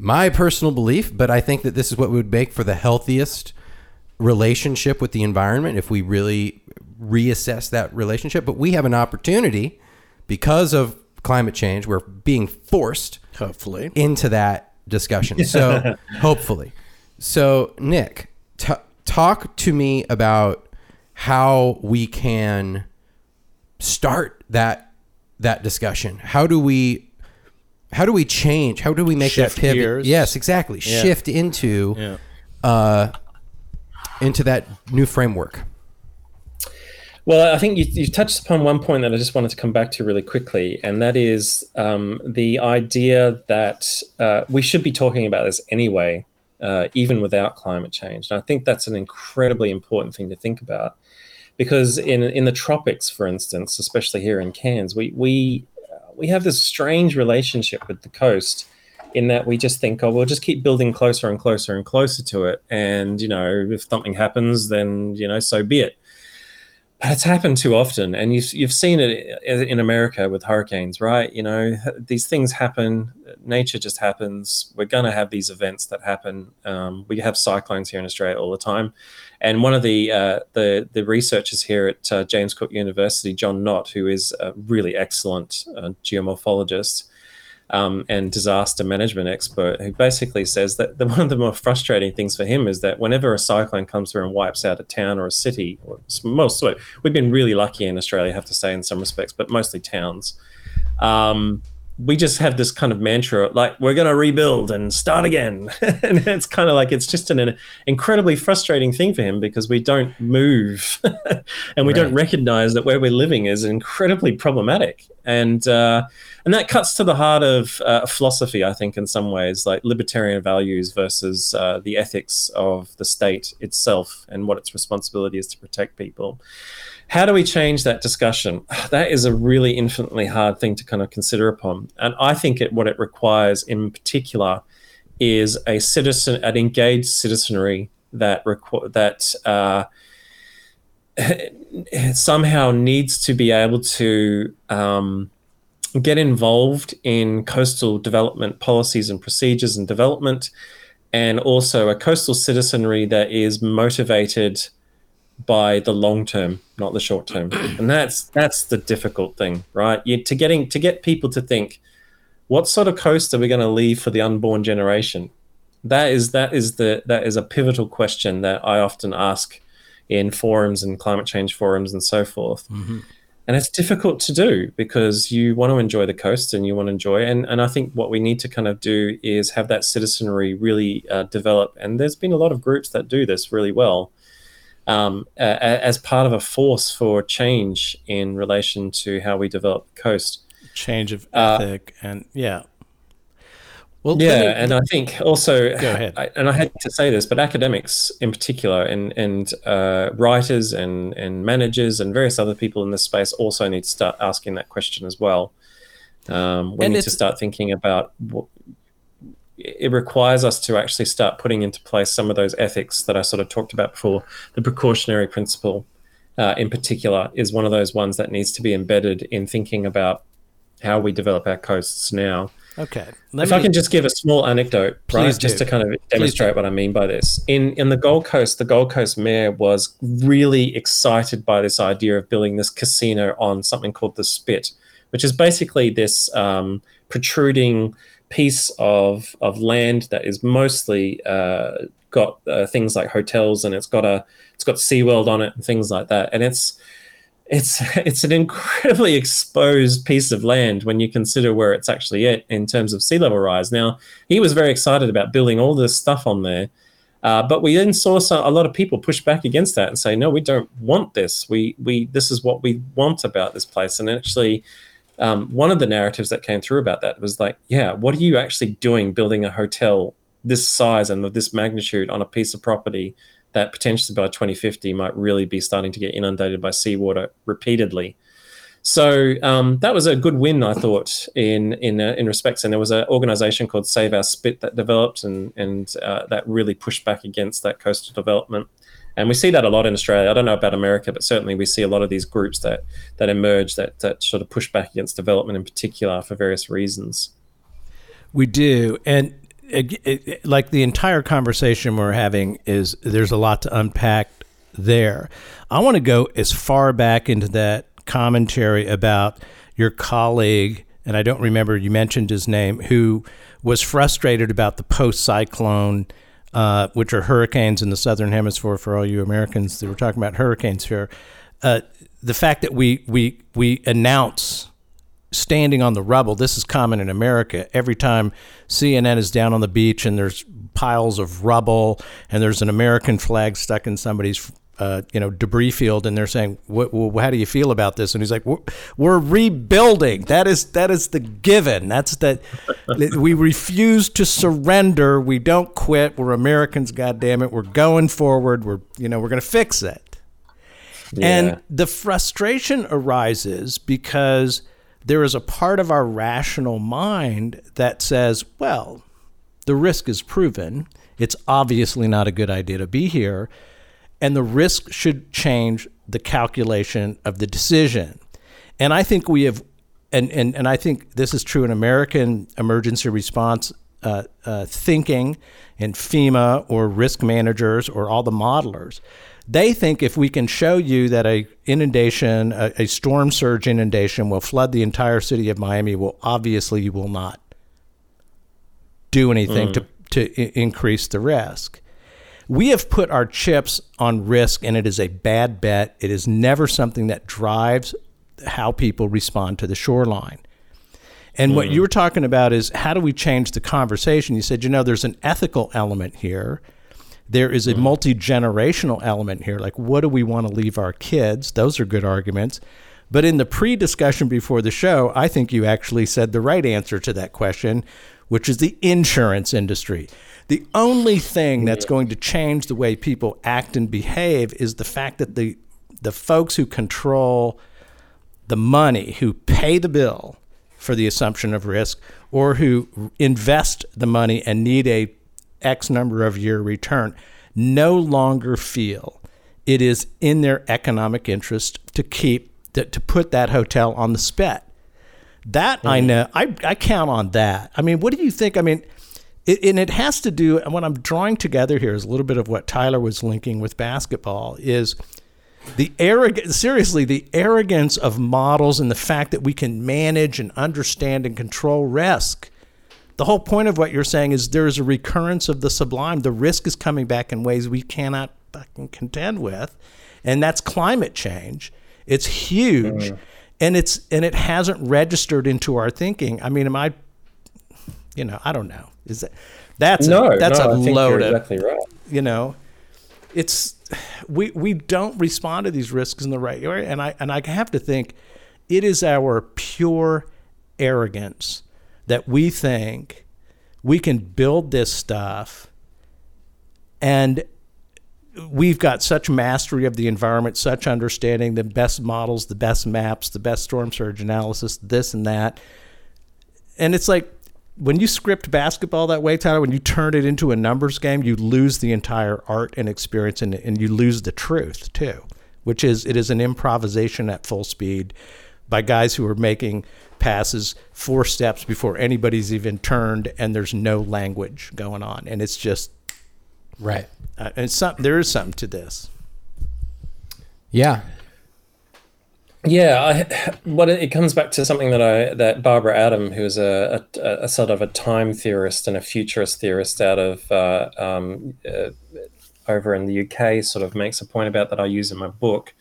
my personal belief, but I think that this is what would make for the healthiest relationship with the environment if we really reassess that relationship. But we have an opportunity because of climate change. We're being forced, hopefully, into that discussion. So hopefully. So Nick, talk to me about how we can start that discussion. How do we change? How do we make shift that pivot? Gears. Yes, exactly. Yeah. Shift into that new framework. Well, I think you touched upon one point that I just wanted to come back to really quickly, and that is the idea that we should be talking about this anyway, even without climate change. And I think that's an incredibly important thing to think about, because in the tropics, for instance, especially here in Cairns, we have this strange relationship with the coast, in that we just think, oh, we'll just keep building closer and closer and closer to it, and if something happens, then so be it. But it's happened too often, and you've seen it in America with hurricanes, right? These things happen. Nature just happens. We're going to have these events that happen. We have cyclones here in Australia all the time. And one of the researchers here at James Cook University, John Knott, who is a really excellent geomorphologist and disaster management expert, who basically says that one of the more frustrating things for him is that whenever a cyclone comes through and wipes out a town or a city, or we've been really lucky in Australia, I have to say, in some respects, but mostly towns. We just have this kind of mantra, like, we're going to rebuild and start again. And it's kind of like, it's just an incredibly frustrating thing for him, because we don't move and we don't recognize that where we're living is incredibly problematic. And that cuts to the heart of philosophy, I think, in some ways, like libertarian values versus the ethics of the state itself and what its responsibility is to protect people. How do we change that discussion? That is a really infinitely hard thing to kind of consider upon. And I think what it requires in particular is a citizen, an engaged citizenry that somehow needs to be able to get involved in coastal development policies and procedures and development, and also a coastal citizenry that is motivated by the long term, not the short term. And that's the difficult thing, right? To get people to think, what sort of coast are we going to leave for the unborn generation? That is a pivotal question that I often ask in forums and climate change forums and so forth. Mm-hmm. And it's difficult to do because you want to enjoy the coast and you want to enjoy it. And I think what we need to kind of do is have that citizenry really develop. And there's been a lot of groups that do this really well as part of a force for change in relation to how we develop the coast. Change of ethic and yeah. Well, yeah, and I think also, go ahead. I hate to say this, but academics in particular and writers and managers and various other people in this space also need to start asking that question as well. We need to start thinking about what it requires us to actually start putting into place some of those ethics that I sort of talked about before. The precautionary principle in particular is one of those ones that needs to be embedded in thinking about how we develop our coasts now. Okay. If I can just give a small anecdote, right, just to kind of demonstrate what I mean by this. In the Gold Coast mayor was really excited by this idea of building this casino on something called the Spit, which is basically this protruding piece of land that is mostly got things like hotels, and it's got SeaWorld on it and things like that, and it's an incredibly exposed piece of land when you consider where it's actually at in terms of sea level rise. Now, he was very excited about building all this stuff on there, but we then saw a lot of people push back against that and say, no, we don't want this. This is what we want about this place. And actually, one of the narratives that came through about that was like, yeah, what are you actually doing building a hotel this size and of this magnitude on a piece of property that potentially by 2050 might really be starting to get inundated by seawater repeatedly? So that was a good win, I thought, in respects. And there was an organisation called Save Our Spit that developed and that really pushed back against that coastal development. And we see that a lot in Australia. I don't know about America, but certainly we see a lot of these groups that emerge that sort of push back against development in particular for various reasons. We do. And like the entire conversation we're having is there's a lot to unpack there. I want to go as far back into that commentary about your colleague, and I don't remember, you mentioned his name, who was frustrated about the post-cyclone, which are hurricanes in the Southern Hemisphere for all you Americans that were talking about hurricanes here. The fact that we announce standing on the rubble, this is common in America. Every time CNN is down on the beach and there's piles of rubble and there's an American flag stuck in somebody's debris field, and they're saying, how do you feel about this? And he's like, we're rebuilding. That is the given. We refuse to surrender. We don't quit. We're Americans, goddammit. We're going forward. We're going to fix it. Yeah. And the frustration arises because there is a part of our rational mind that says, well, the risk is proven. It's obviously not a good idea to be here. And the risk should change the calculation of the decision. And I think we have, and I think this is true in American emergency response thinking and FEMA or risk managers or all the modelers. They think if we can show you that a storm surge inundation will flood the entire city of Miami, well, obviously you will not do anything to increase the risk. We have put our chips on risk, and it is a bad bet. It is never something that drives how people respond to the shoreline. And what you were talking about is, how do we change the conversation? You said, there's an ethical element here. There is a multi-generational element here. Like, what do we want to leave our kids? Those are good arguments. But in the pre-discussion before the show, I think you actually said the right answer to that question, which is the insurance industry. The only thing that's going to change the way people act and behave is the fact that the folks who control the money, who pay the bill, for the assumption of risk, or who invest the money and need a X number of year return, no longer feel it is in their economic interest to keep that, to put that hotel on the spit. That I know, I count on that. I mean, what do you think? I mean, it has to do, and what I'm drawing together here is a little bit of what Tyler was linking with basketball, is the arrogance of models and the fact that we can manage and understand and control risk. The whole point of what you're saying is there is a recurrence of the sublime. The risk is coming back in ways we cannot fucking contend with, and that's climate change. It's huge, and it hasn't registered into our thinking. I mean, am I? You know, I don't know. Is that that's a loaded? Exactly right. You know, it's we don't respond to these risks in the right way, and I have to think it is our pure arrogance that we think we can build this stuff, and we've got such mastery of the environment, such understanding, the best models, the best maps, the best storm surge analysis, this and that. And it's like when you script basketball that way, Tyler, when you turn it into a numbers game, you lose the entire art and experience, and you lose the truth too, which is it is an improvisation at full speed by guys who are making passes 4 steps before anybody's even turned, and there's no language going on, and it's just right. And there is something to this. Yeah. What it comes back to something that Barbara Adam, who is a sort of a time theorist and a futurist theorist out of over in the UK, sort of makes a point about that I use in my book.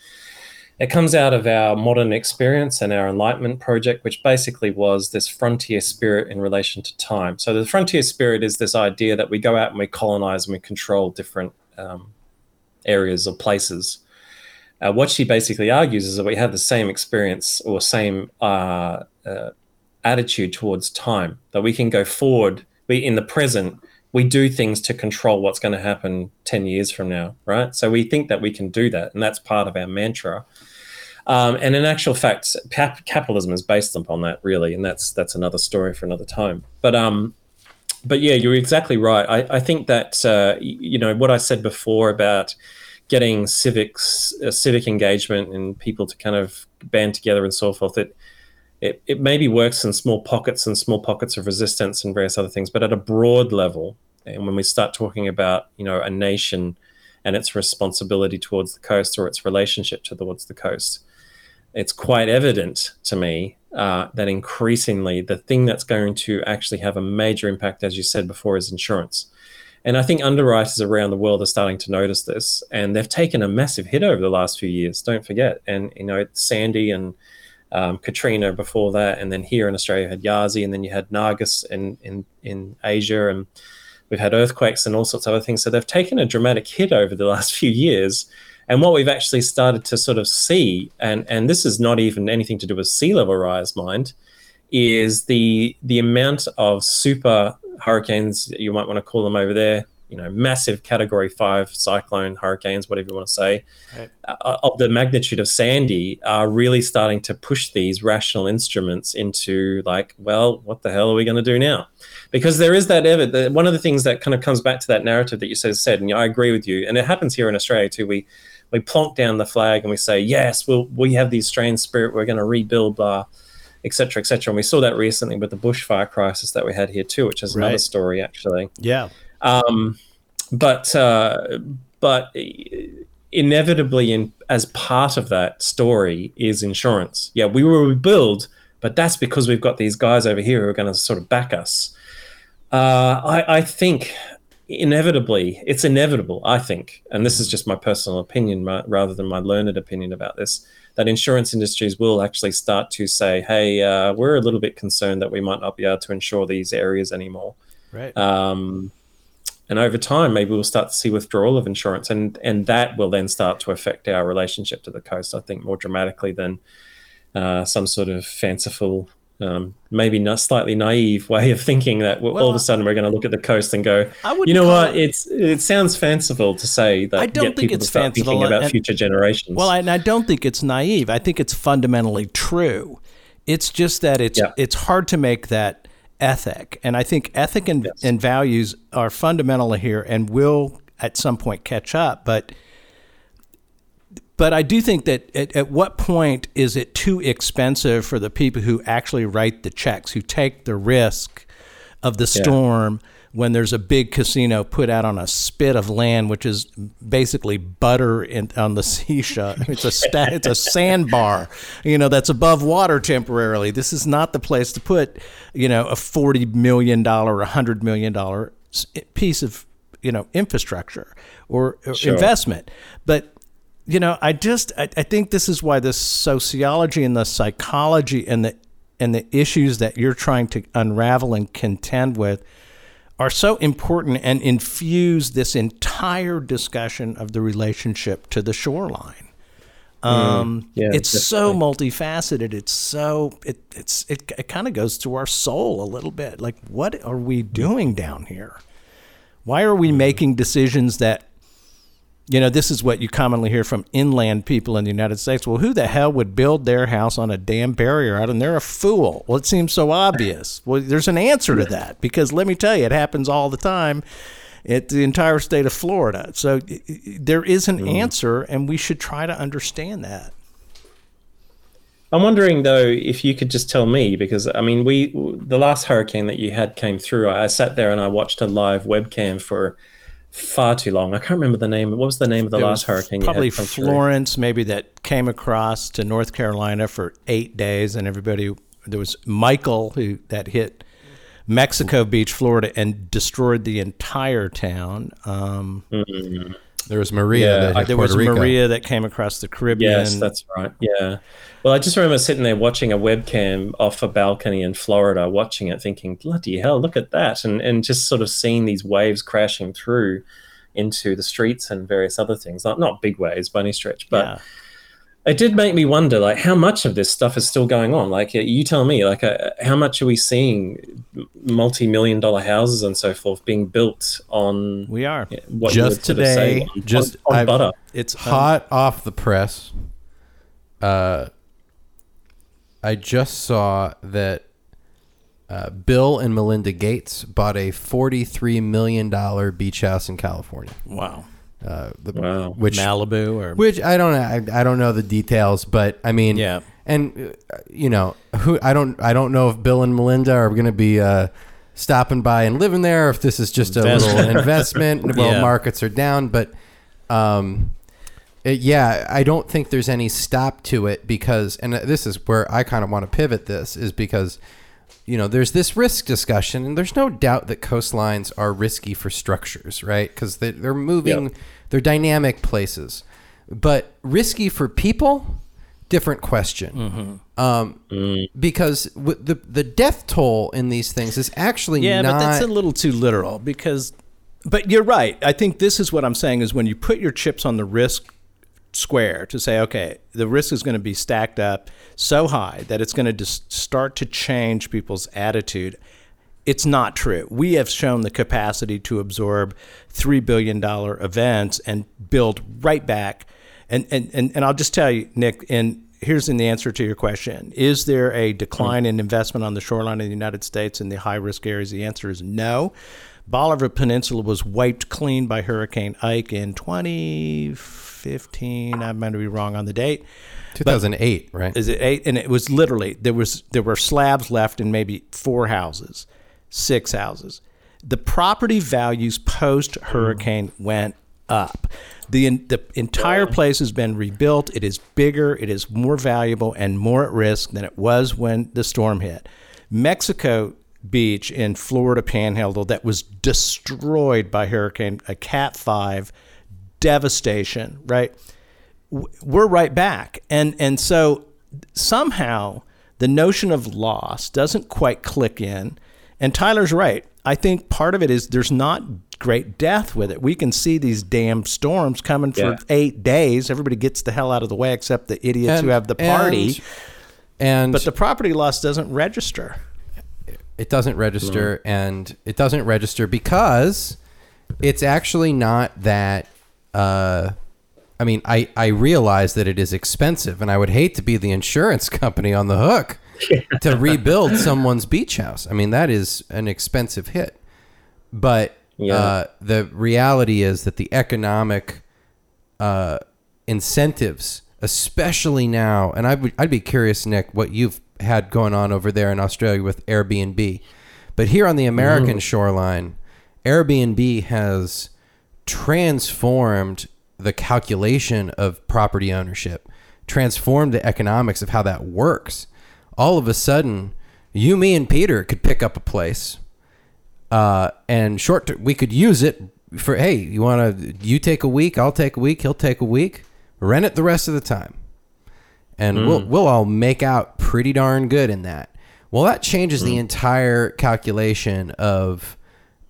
It comes out of our modern experience and our Enlightenment project, which basically was this frontier spirit in relation to time. So the frontier spirit is this idea that we go out and we colonize and we control different areas or places. What she basically argues is that we have the same experience or same attitude towards time, that we can go forward. We, in the present, we do things to control what's going to happen 10 years from now, right? So we think that we can do that, and that's part of our mantra. And in actual fact, capitalism is based upon that, really, and that's another story for another time. But yeah, you're exactly right. I think that you know what I said before about getting civic engagement and people to kind of band together and so forth. It maybe works in small pockets of resistance and various other things, but at a broad level, and when we start talking about a nation and its responsibility towards the coast or its relationship towards the coast, it's quite evident to me that increasingly the thing that's going to actually have a major impact, as you said before, is insurance. And I think underwriters around the world are starting to notice this, and they've taken a massive hit over the last few years, don't forget. And Sandy and Katrina before that, and then here in Australia you had Yazi, and then you had Nargis in Asia, and we've had earthquakes and all sorts of other things. So they've taken a dramatic hit over the last few years, and what we've actually started to sort of see, and this is not even anything to do with sea level rise, mind, is the amount of super hurricanes, you might want to call them over there, massive category 5 cyclone hurricanes, whatever you want to say, right, of the magnitude of Sandy, are really starting to push these rational instruments into what the hell are we going to do now? Because there is that one of the things that kind of comes back to that narrative that you said, and I agree with you, and it happens here in Australia too. We plonk down the flag and we say, yes, we have the Australian spirit, we're going to rebuild, et cetera, et cetera. And we saw that recently with the bushfire crisis that we had here too, which is right, another story actually. Yeah. But inevitably, as part of that story is insurance. Yeah, we will rebuild, but that's because we've got these guys over here who are going to sort of back us. I think inevitably, it's inevitable, I think, and this is just my personal opinion rather than my learned opinion about this, that insurance industries will actually start to say, hey, we're a little bit concerned that we might not be able to insure these areas anymore. Right. And over time, maybe we'll start to see withdrawal of insurance, and that will then start to affect our relationship to the coast, I think, more dramatically than some sort of fanciful, maybe not slightly naive way of thinking that all of a sudden we're going to look at the coast and go, what, it sounds fanciful to say that. I don't think it's fanciful. Thinking about future generations. Well, and I don't think it's naive. I think it's fundamentally true. It's just that it's hard to make that ethic. And I think ethic and values are fundamental here and will at some point catch up. But I do think that at what point is it too expensive for the people who actually write the checks, who take the risk of the storm when there's a big casino put out on a spit of land, which is basically butter on the seashore. It's a sandbar, that's above water temporarily. This is not the place to put, a $40 million, $100 million piece of, infrastructure or investment. But I think this is why the sociology and the psychology and the issues that you're trying to unravel and contend with are so important and infuse this entire discussion of the relationship to the shoreline. It's definitely. So multifaceted. It's so it kind of goes to our soul a little bit. Like, what are we doing down here? Why are we making decisions that? This is what you commonly hear from inland people in the United States. Well, who the hell would build their house on a damn barrier out and they're a fool? Well, it seems so obvious. Well, there's an answer to that, because let me tell you, it happens all the time at the entire state of Florida. So there is an answer, and we should try to understand that. I'm wondering, though, if you could just tell me, because, the last hurricane that you had came through, I sat there and I watched a live webcam for far too long. I can't remember the name. What was the name of the last hurricane? Probably Florence, maybe, that came across to North Carolina for 8 days, and everybody. There was Michael that hit Mexico Beach, Florida, and destroyed the entire town. There was Maria. Maria that came across the Caribbean. Yes, that's right. Yeah. Well, I just remember sitting there watching a webcam off a balcony in Florida, watching it, thinking, bloody hell, look at that. And just sort of seeing these waves crashing through into the streets and various other things. Not big waves by any stretch, but it did make me wonder, like, how much of this stuff is still going on? Like, you tell me, like, how much are we seeing multi-million dollar houses and so forth being built on? We are. What just today, sort of say, on butter. It's hot off the press. I just saw that Bill and Melinda Gates bought a $43 million beach house in California. Wow. Which Malibu or which I don't know the details, but I mean, yeah. And who I don't know if Bill and Melinda are going to be stopping by and living there, or if this is just a little investment while markets are down. But I don't think there's any stop to it, because, and this is where I kind of want to pivot. This is because there's this risk discussion, and there's no doubt that coastlines are risky for structures, right? Because they're moving, they're dynamic places. But risky for people, different question. Because the death toll in these things is actually but that's a little too literal, but you're right. I think this is what I'm saying is when you put your chips on the risk square to say, okay, the risk is going to be stacked up so high that it's going to just start to change people's attitude. It's not true. We have shown the capacity to absorb $3 billion events and build right back. And I'll just tell you, Nick, and here's the answer to your question. Is there a decline in investment on the shoreline of the United States in the high-risk areas? The answer is no. Bolivar Peninsula was wiped clean by Hurricane Ike in 2015. I might be wrong on the date. 2008, right? Is it 8? And it was literally there were slabs left in maybe 4 houses, 6 houses. The property values post hurricane went up. The entire place has been rebuilt. It is bigger, it is more valuable, and more at risk than it was when the storm hit. Mexico Beach in Florida Panhandle that was destroyed by Hurricane a Cat 5 devastation, right? We're right back. And so somehow the notion of loss doesn't quite click in. And Tyler's right. I think part of it is there's not great death with it. We can see these damn storms coming for 8 days. Everybody gets the hell out of the way except the idiots who have the party. But the property loss doesn't register. It doesn't register, and it doesn't register because it's actually not that. I realize that it is expensive, and I would hate to be the insurance company on the hook to rebuild someone's beach house. I mean, that is an expensive hit. But the reality is that the economic incentives, especially now, and I'd be curious, Nick, what you've had going on over there in Australia with Airbnb. But here on the American shoreline, Airbnb has transformed the calculation of property ownership, transformed the economics of how that works. All of a sudden, you, me, and Peter could pick up a place, and we could use it for, hey, you take a week, I'll take a week, he'll take a week, rent it the rest of the time. And we'll all make out pretty darn good in that. Well, that changes the entire calculation of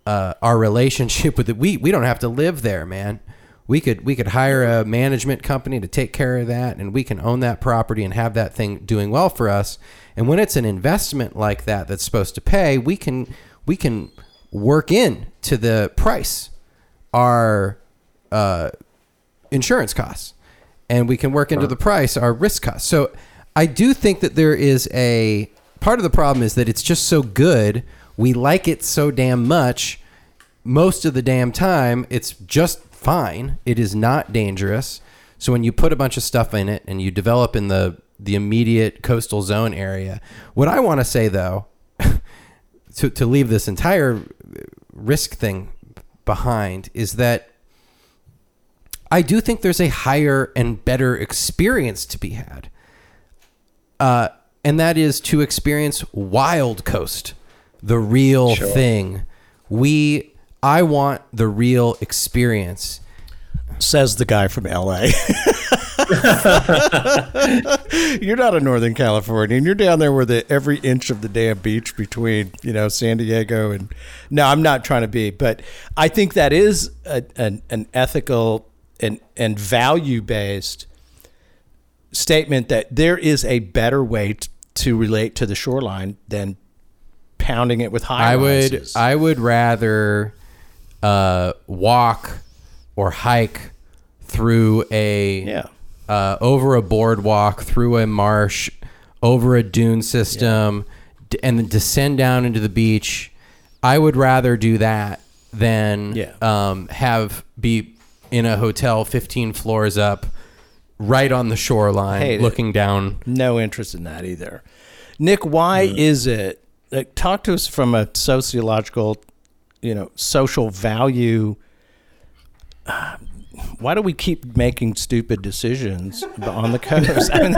our relationship with it. We don't have to live there, man. We could hire a management company to take care of that, and we can own that property and have that thing doing well for us. And when it's an investment like that that's supposed to pay, we can work in to the price our insurance costs, and we can work into the price our risk costs. So I do think that there is a part of the problem is that it's just so good, we like it so damn much. Most of the damn time, it's just fine. It is not dangerous. So when you put a bunch of stuff in it and you develop in the immediate coastal zone area, what I want to say, though, to leave this entire risk thing behind, is that I do think there's a higher and better experience to be had. And that is to experience Wild Coast, the real thing. I want the real experience, says the guy from LA. You're not a Northern Californian. You're down there where every inch of the damn beach between, San Diego and... No, I'm not trying to be, but I think that is an ethical and value-based statement that there is a better way to relate to the shoreline than pounding it with high rises. I would rather... walk or hike through a over a boardwalk, through a marsh, over a dune system, and then descend down into the beach. I would rather do that than be in a hotel 15 floors up, right on the shoreline, looking down. No interest in that either. Nick, why is it? Talk to us from a sociological, social value. Why do we keep making stupid decisions on the coast? I mean,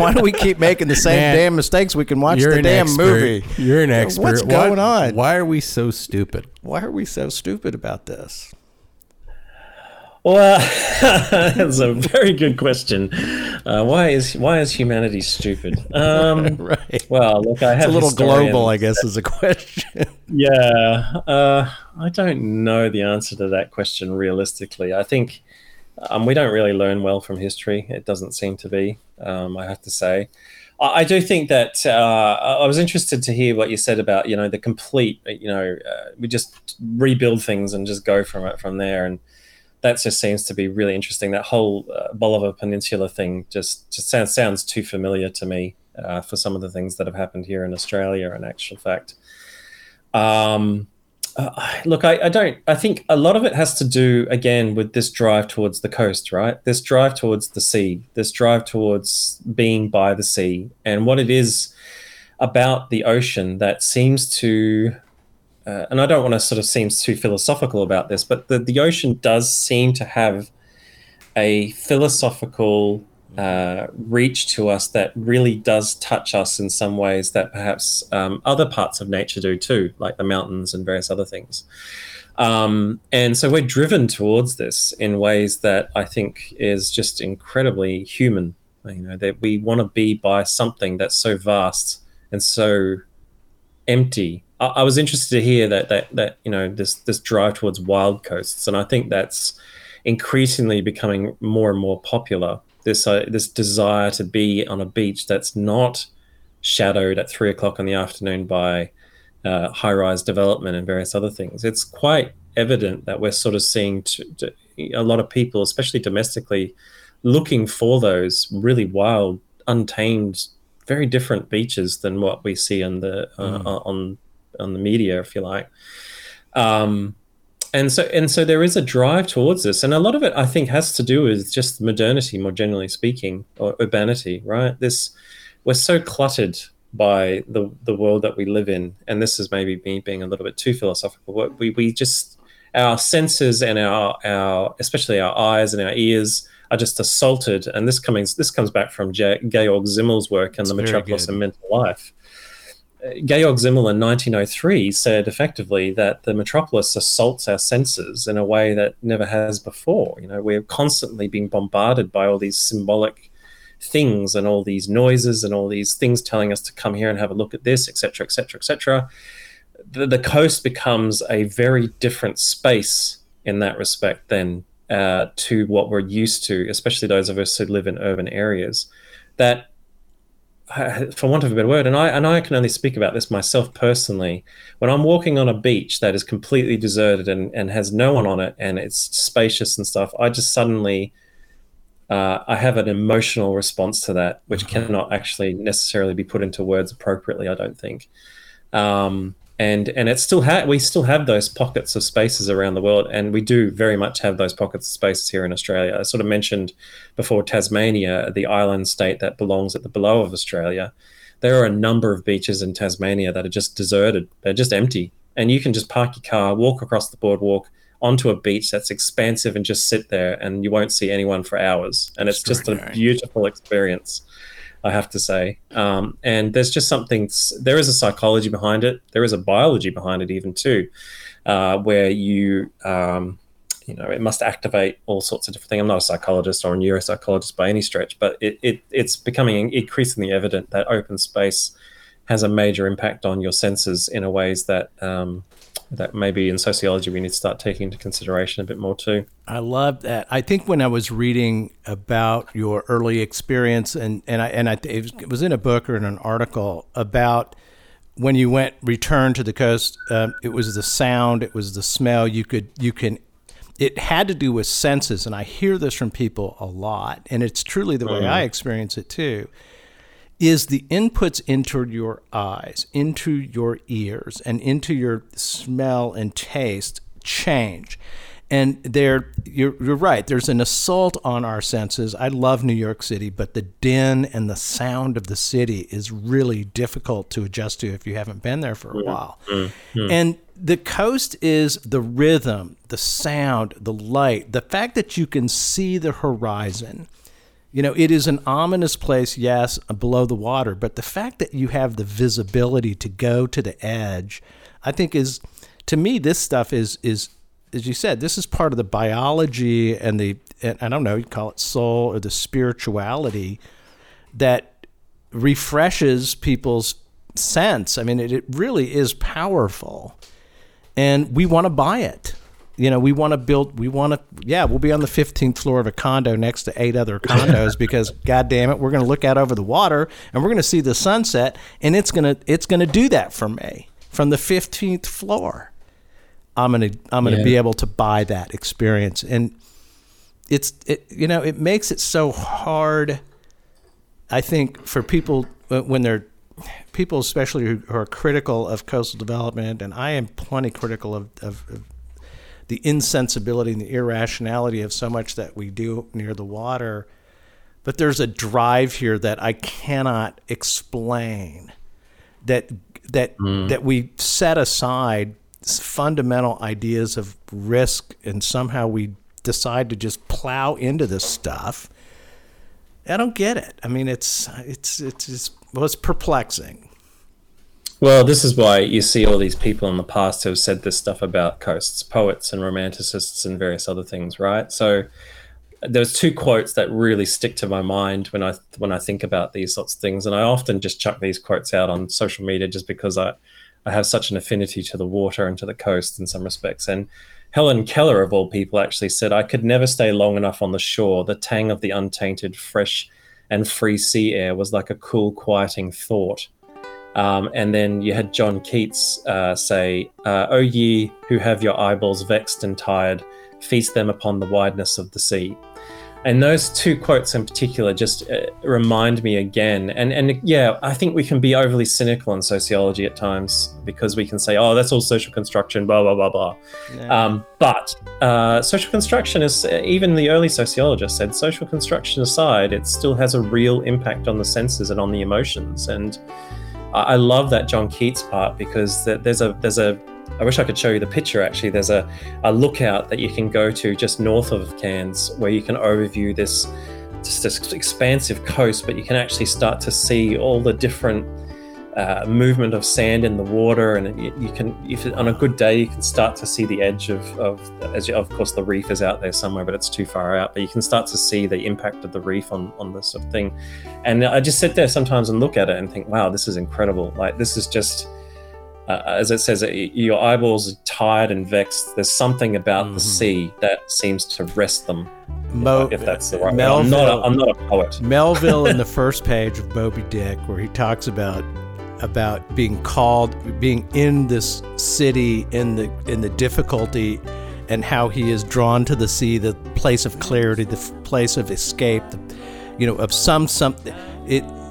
why do we keep making the same damn mistakes? We can watch the damn movie. You're an expert. What's going on? Why are we so stupid? Why are we so stupid about this? Well, that's a very good question. Why is humanity stupid? Right. Well, look, I have a little global, I guess, is a question. I don't know the answer to that question realistically. I think we don't really learn well from history. It doesn't seem to be. I have to say, I do think that I was interested to hear what you said about the complete we just rebuild things and just go from there. And that just seems to be really interesting. That whole Bolivar Peninsula thing just sounds too familiar to me for some of the things that have happened here in Australia, in actual fact. I think a lot of it has to do, again, with this drive towards the coast, right? This drive towards the sea, this drive towards being by the sea, and what it is about the ocean that seems to... and I don't want to sort of seem too philosophical about this, but the ocean does seem to have a philosophical reach to us that really does touch us in some ways that perhaps other parts of nature do too, like the mountains and various other things. And so we're driven towards this in ways that I think is just incredibly human, that we want to be by something that's so vast and so empty. I was interested to hear that this drive towards wild coasts, and I think that's increasingly becoming more and more popular. This desire to be on a beach that's not shadowed at 3:00 in the afternoon by high-rise development and various other things. It's quite evident that we're sort of seeing a lot of people, especially domestically, looking for those really wild, untamed very different beaches than what we see on the on the media, if you like. And so there is a drive towards this, and a lot of it, I think, has to do with just modernity, more generally speaking, or urbanity, right? We're so cluttered by the world that we live in, and this is maybe me being a little bit too philosophical. We just, our senses and our especially our eyes and our ears are just assaulted, and this comes back from Georg Simmel's work on the metropolis and mental life. Georg Simmel in 1903 said effectively that the metropolis assaults our senses in a way that never has before. You know, we're constantly being bombarded by all these symbolic things and all these noises and all these things telling us to come here and have a look at this, etc., etc., etc. The coast becomes a very different space in that respect than to what we're used to, especially those of us who live in urban areas. That, for want of a better word, and I can only speak about this myself personally, when I'm walking on a beach that is completely deserted and has no one on it and it's spacious and stuff, I just suddenly I have an emotional response to that, which cannot actually necessarily be put into words appropriately, I don't think. And it still we still have those pockets of spaces around the world, and we do very much have those pockets of spaces here in Australia. I sort of mentioned before Tasmania, the island state that belongs at the below of Australia. There are a number of beaches in Tasmania that are just deserted. They're just empty. And you can just park your car, walk across the boardwalk onto a beach that's expansive and just sit there, and you won't see anyone for hours. And it's just a beautiful experience, I have to say. And there's just something, there is a psychology behind it. There is a biology behind it even too, where you, you know, it must activate all sorts of different things. I'm not a psychologist or a neuropsychologist by any stretch, but it's becoming increasingly evident that open space has a major impact on your senses in a ways that, that maybe in sociology we need to start taking into consideration a bit more too. I love that. I think when I was reading about your early experience, and I it was in a book or in an article about when you returned to the coast, it was the sound, it was the smell. It had to do with senses, and I hear this from people a lot, and it's truly the way I experience it too. Is the inputs into your eyes, into your ears, and into your smell and taste change. And you're right, there's an assault on our senses. I love New York City, but the din and the sound of the city is really difficult to adjust to if you haven't been there for a while. And the coast is the rhythm, the sound, the light, the fact that you can see the horizon. You know, it is an ominous place, yes, below the water, but the fact that you have the visibility to go to the edge, I think is, to me, this stuff is as you said, this is part of the biology and I don't know, you'd call it soul or the spirituality that refreshes people's sense. I mean, it really is powerful, and we want to buy it. You know, we'll be on the 15th floor of a condo next to 8 other condos because, God damn it, we're going to look out over the water and we're going to see the sunset, and it's going to do that for me from the 15th floor. I'm going to be able to buy that experience. And it makes it so hard, I think, for people when they're people, especially who are critical of coastal development. And I am plenty critical of the insensibility and the irrationality of so much that we do near the water. But there's a drive here that I cannot explain, that we set aside fundamental ideas of risk, and somehow we decide to just plow into this stuff. I don't get it. I mean, it's perplexing. Well, this is why you see all these people in the past who have said this stuff about coasts, poets and romanticists and various other things, right? So there's 2 quotes that really stick to my mind when I think about these sorts of things, and I often just chuck these quotes out on social media just because I have such an affinity to the water and to the coast in some respects. And Helen Keller, of all people, actually said, "I could never stay long enough on the shore. The tang of the untainted, fresh and free sea air was like a cool, quieting thought." And then you had John Keats say, "O ye who have your eyeballs vexed and tired, feast them upon the wideness of the sea." And those two quotes in particular just remind me again. And yeah, I think we can be overly cynical in sociology at times because we can say, oh, that's all social construction, blah, blah, blah, blah. Yeah. But social construction is, even the early sociologists said, social construction aside, it still has a real impact on the senses and on the emotions. And I love that John Keats part because there's a I wish I could show you the picture, actually. There's a lookout that you can go to just north of Cairns where you can overview this expansive coast, but you can actually start to see all the different movement of sand in the water. And you can, if on a good day, you can start to see the edge of course, the reef is out there somewhere, but it's too far out. But you can start to see the impact of the reef on this sort of thing. And I just sit there sometimes and look at it and think, wow, this is incredible. Like, this is just... as it says, your eyeballs are tired and vexed. There's something about the sea that seems to rest them, if that's the right Melville, word. I'm not a poet. Melville in the first page of Moby Dick, where he talks about being called, being in this city, in the difficulty, and how he is drawn to the sea, the place of clarity, the place of escape,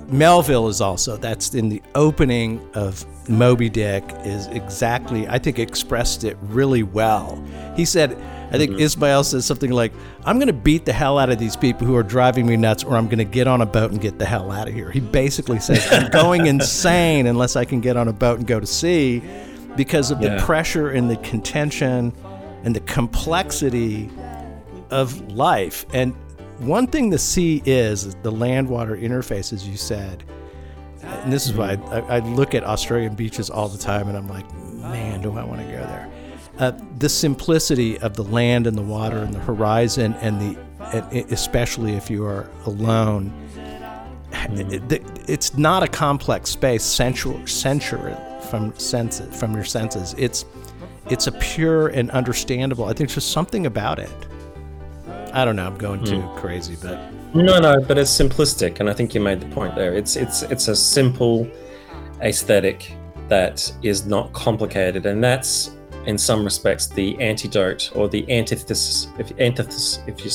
Melville is also, that's in the opening of Moby Dick, is exactly, I think, expressed it really well. He said, I think Ismail says something like, I'm going to beat the hell out of these people who are driving me nuts, or I'm going to get on a boat and get the hell out of here. He basically says, I'm going insane unless I can get on a boat and go to sea, because of the pressure and the contention and the complexity of life. And one thing the sea is the land-water interface, as you said. And this is why I look at Australian beaches all the time and I'm like, man, do I want to go there? The simplicity of the land and the water and the horizon, and especially if you are alone, it's not a complex space, from your senses. It's a pure and understandable. I think there's just something about it. I don't know, I'm going too crazy, but... No, but it's simplistic, and I think you made the point there. It's a simple aesthetic that is not complicated, and that's, in some respects, the antidote or the antithesis,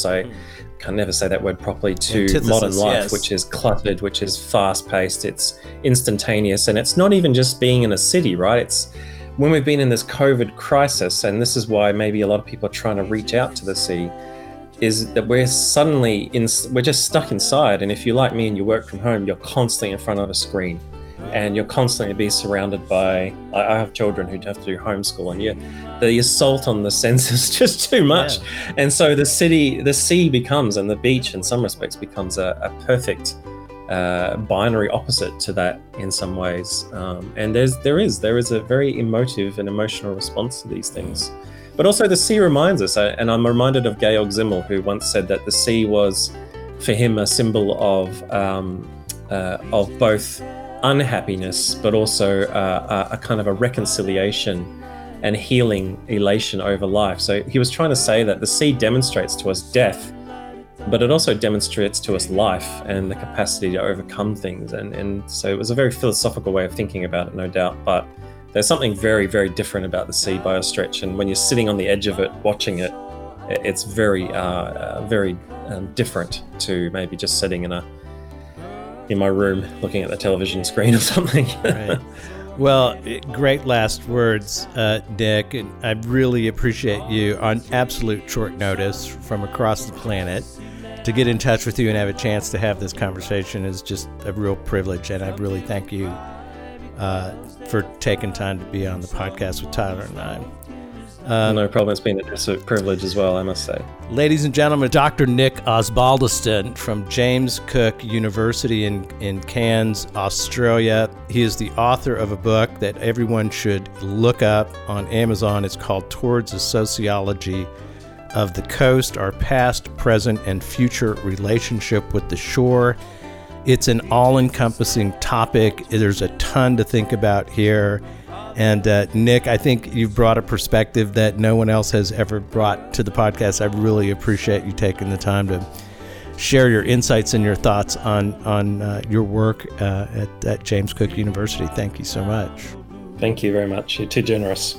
I can never say that word properly, to modern life, which is cluttered, which is fast-paced, it's instantaneous, and it's not even just being in a city, right? It's when we've been in this COVID crisis, and this is why maybe a lot of people are trying to reach out to the sea, is that we're suddenly we're just stuck inside. And if you're like me and you work from home, you're constantly in front of a screen and you're constantly be surrounded by, I have children who have to do homeschool, and the assault on the senses is just too much. Yeah. And so the sea becomes, and the beach in some respects becomes a perfect binary opposite to that in some ways. And there is a very emotive and emotional response to these things. But also the sea reminds us, and I'm reminded of Georg Simmel, who once said that the sea was, for him, a symbol of both unhappiness, but also a kind of a reconciliation and healing elation over life. So he was trying to say that the sea demonstrates to us death, but it also demonstrates to us life and the capacity to overcome things. And so it was a very philosophical way of thinking about it, no doubt, but there's something very, very different about the sea by a stretch, and when you're sitting on the edge of it, watching it, it's very, very different to maybe just sitting in my room looking at the television screen or something. Right. Well, great last words, Nick, and I really appreciate you on absolute short notice from across the planet. To get in touch with you and have a chance to have this conversation is just a real privilege, and I really thank you for taking time to be on the podcast with Tyler and I. No problem. It's been an absolute privilege as well, I must say. Ladies and gentlemen, Dr. Nick Osbaldiston from James Cook University in Cairns, Australia. He is the author of a book that everyone should look up on Amazon. It's called Towards a Sociology of the Coast, Our Past, Present, and Future Relationship with the Shore. It's an all-encompassing topic. There's a ton to think about here. And Nick, I think you've brought a perspective that no one else has ever brought to the podcast. I really appreciate you taking the time to share your insights and your thoughts on your work at James Cook University. Thank you so much. Thank you very much. You're too generous.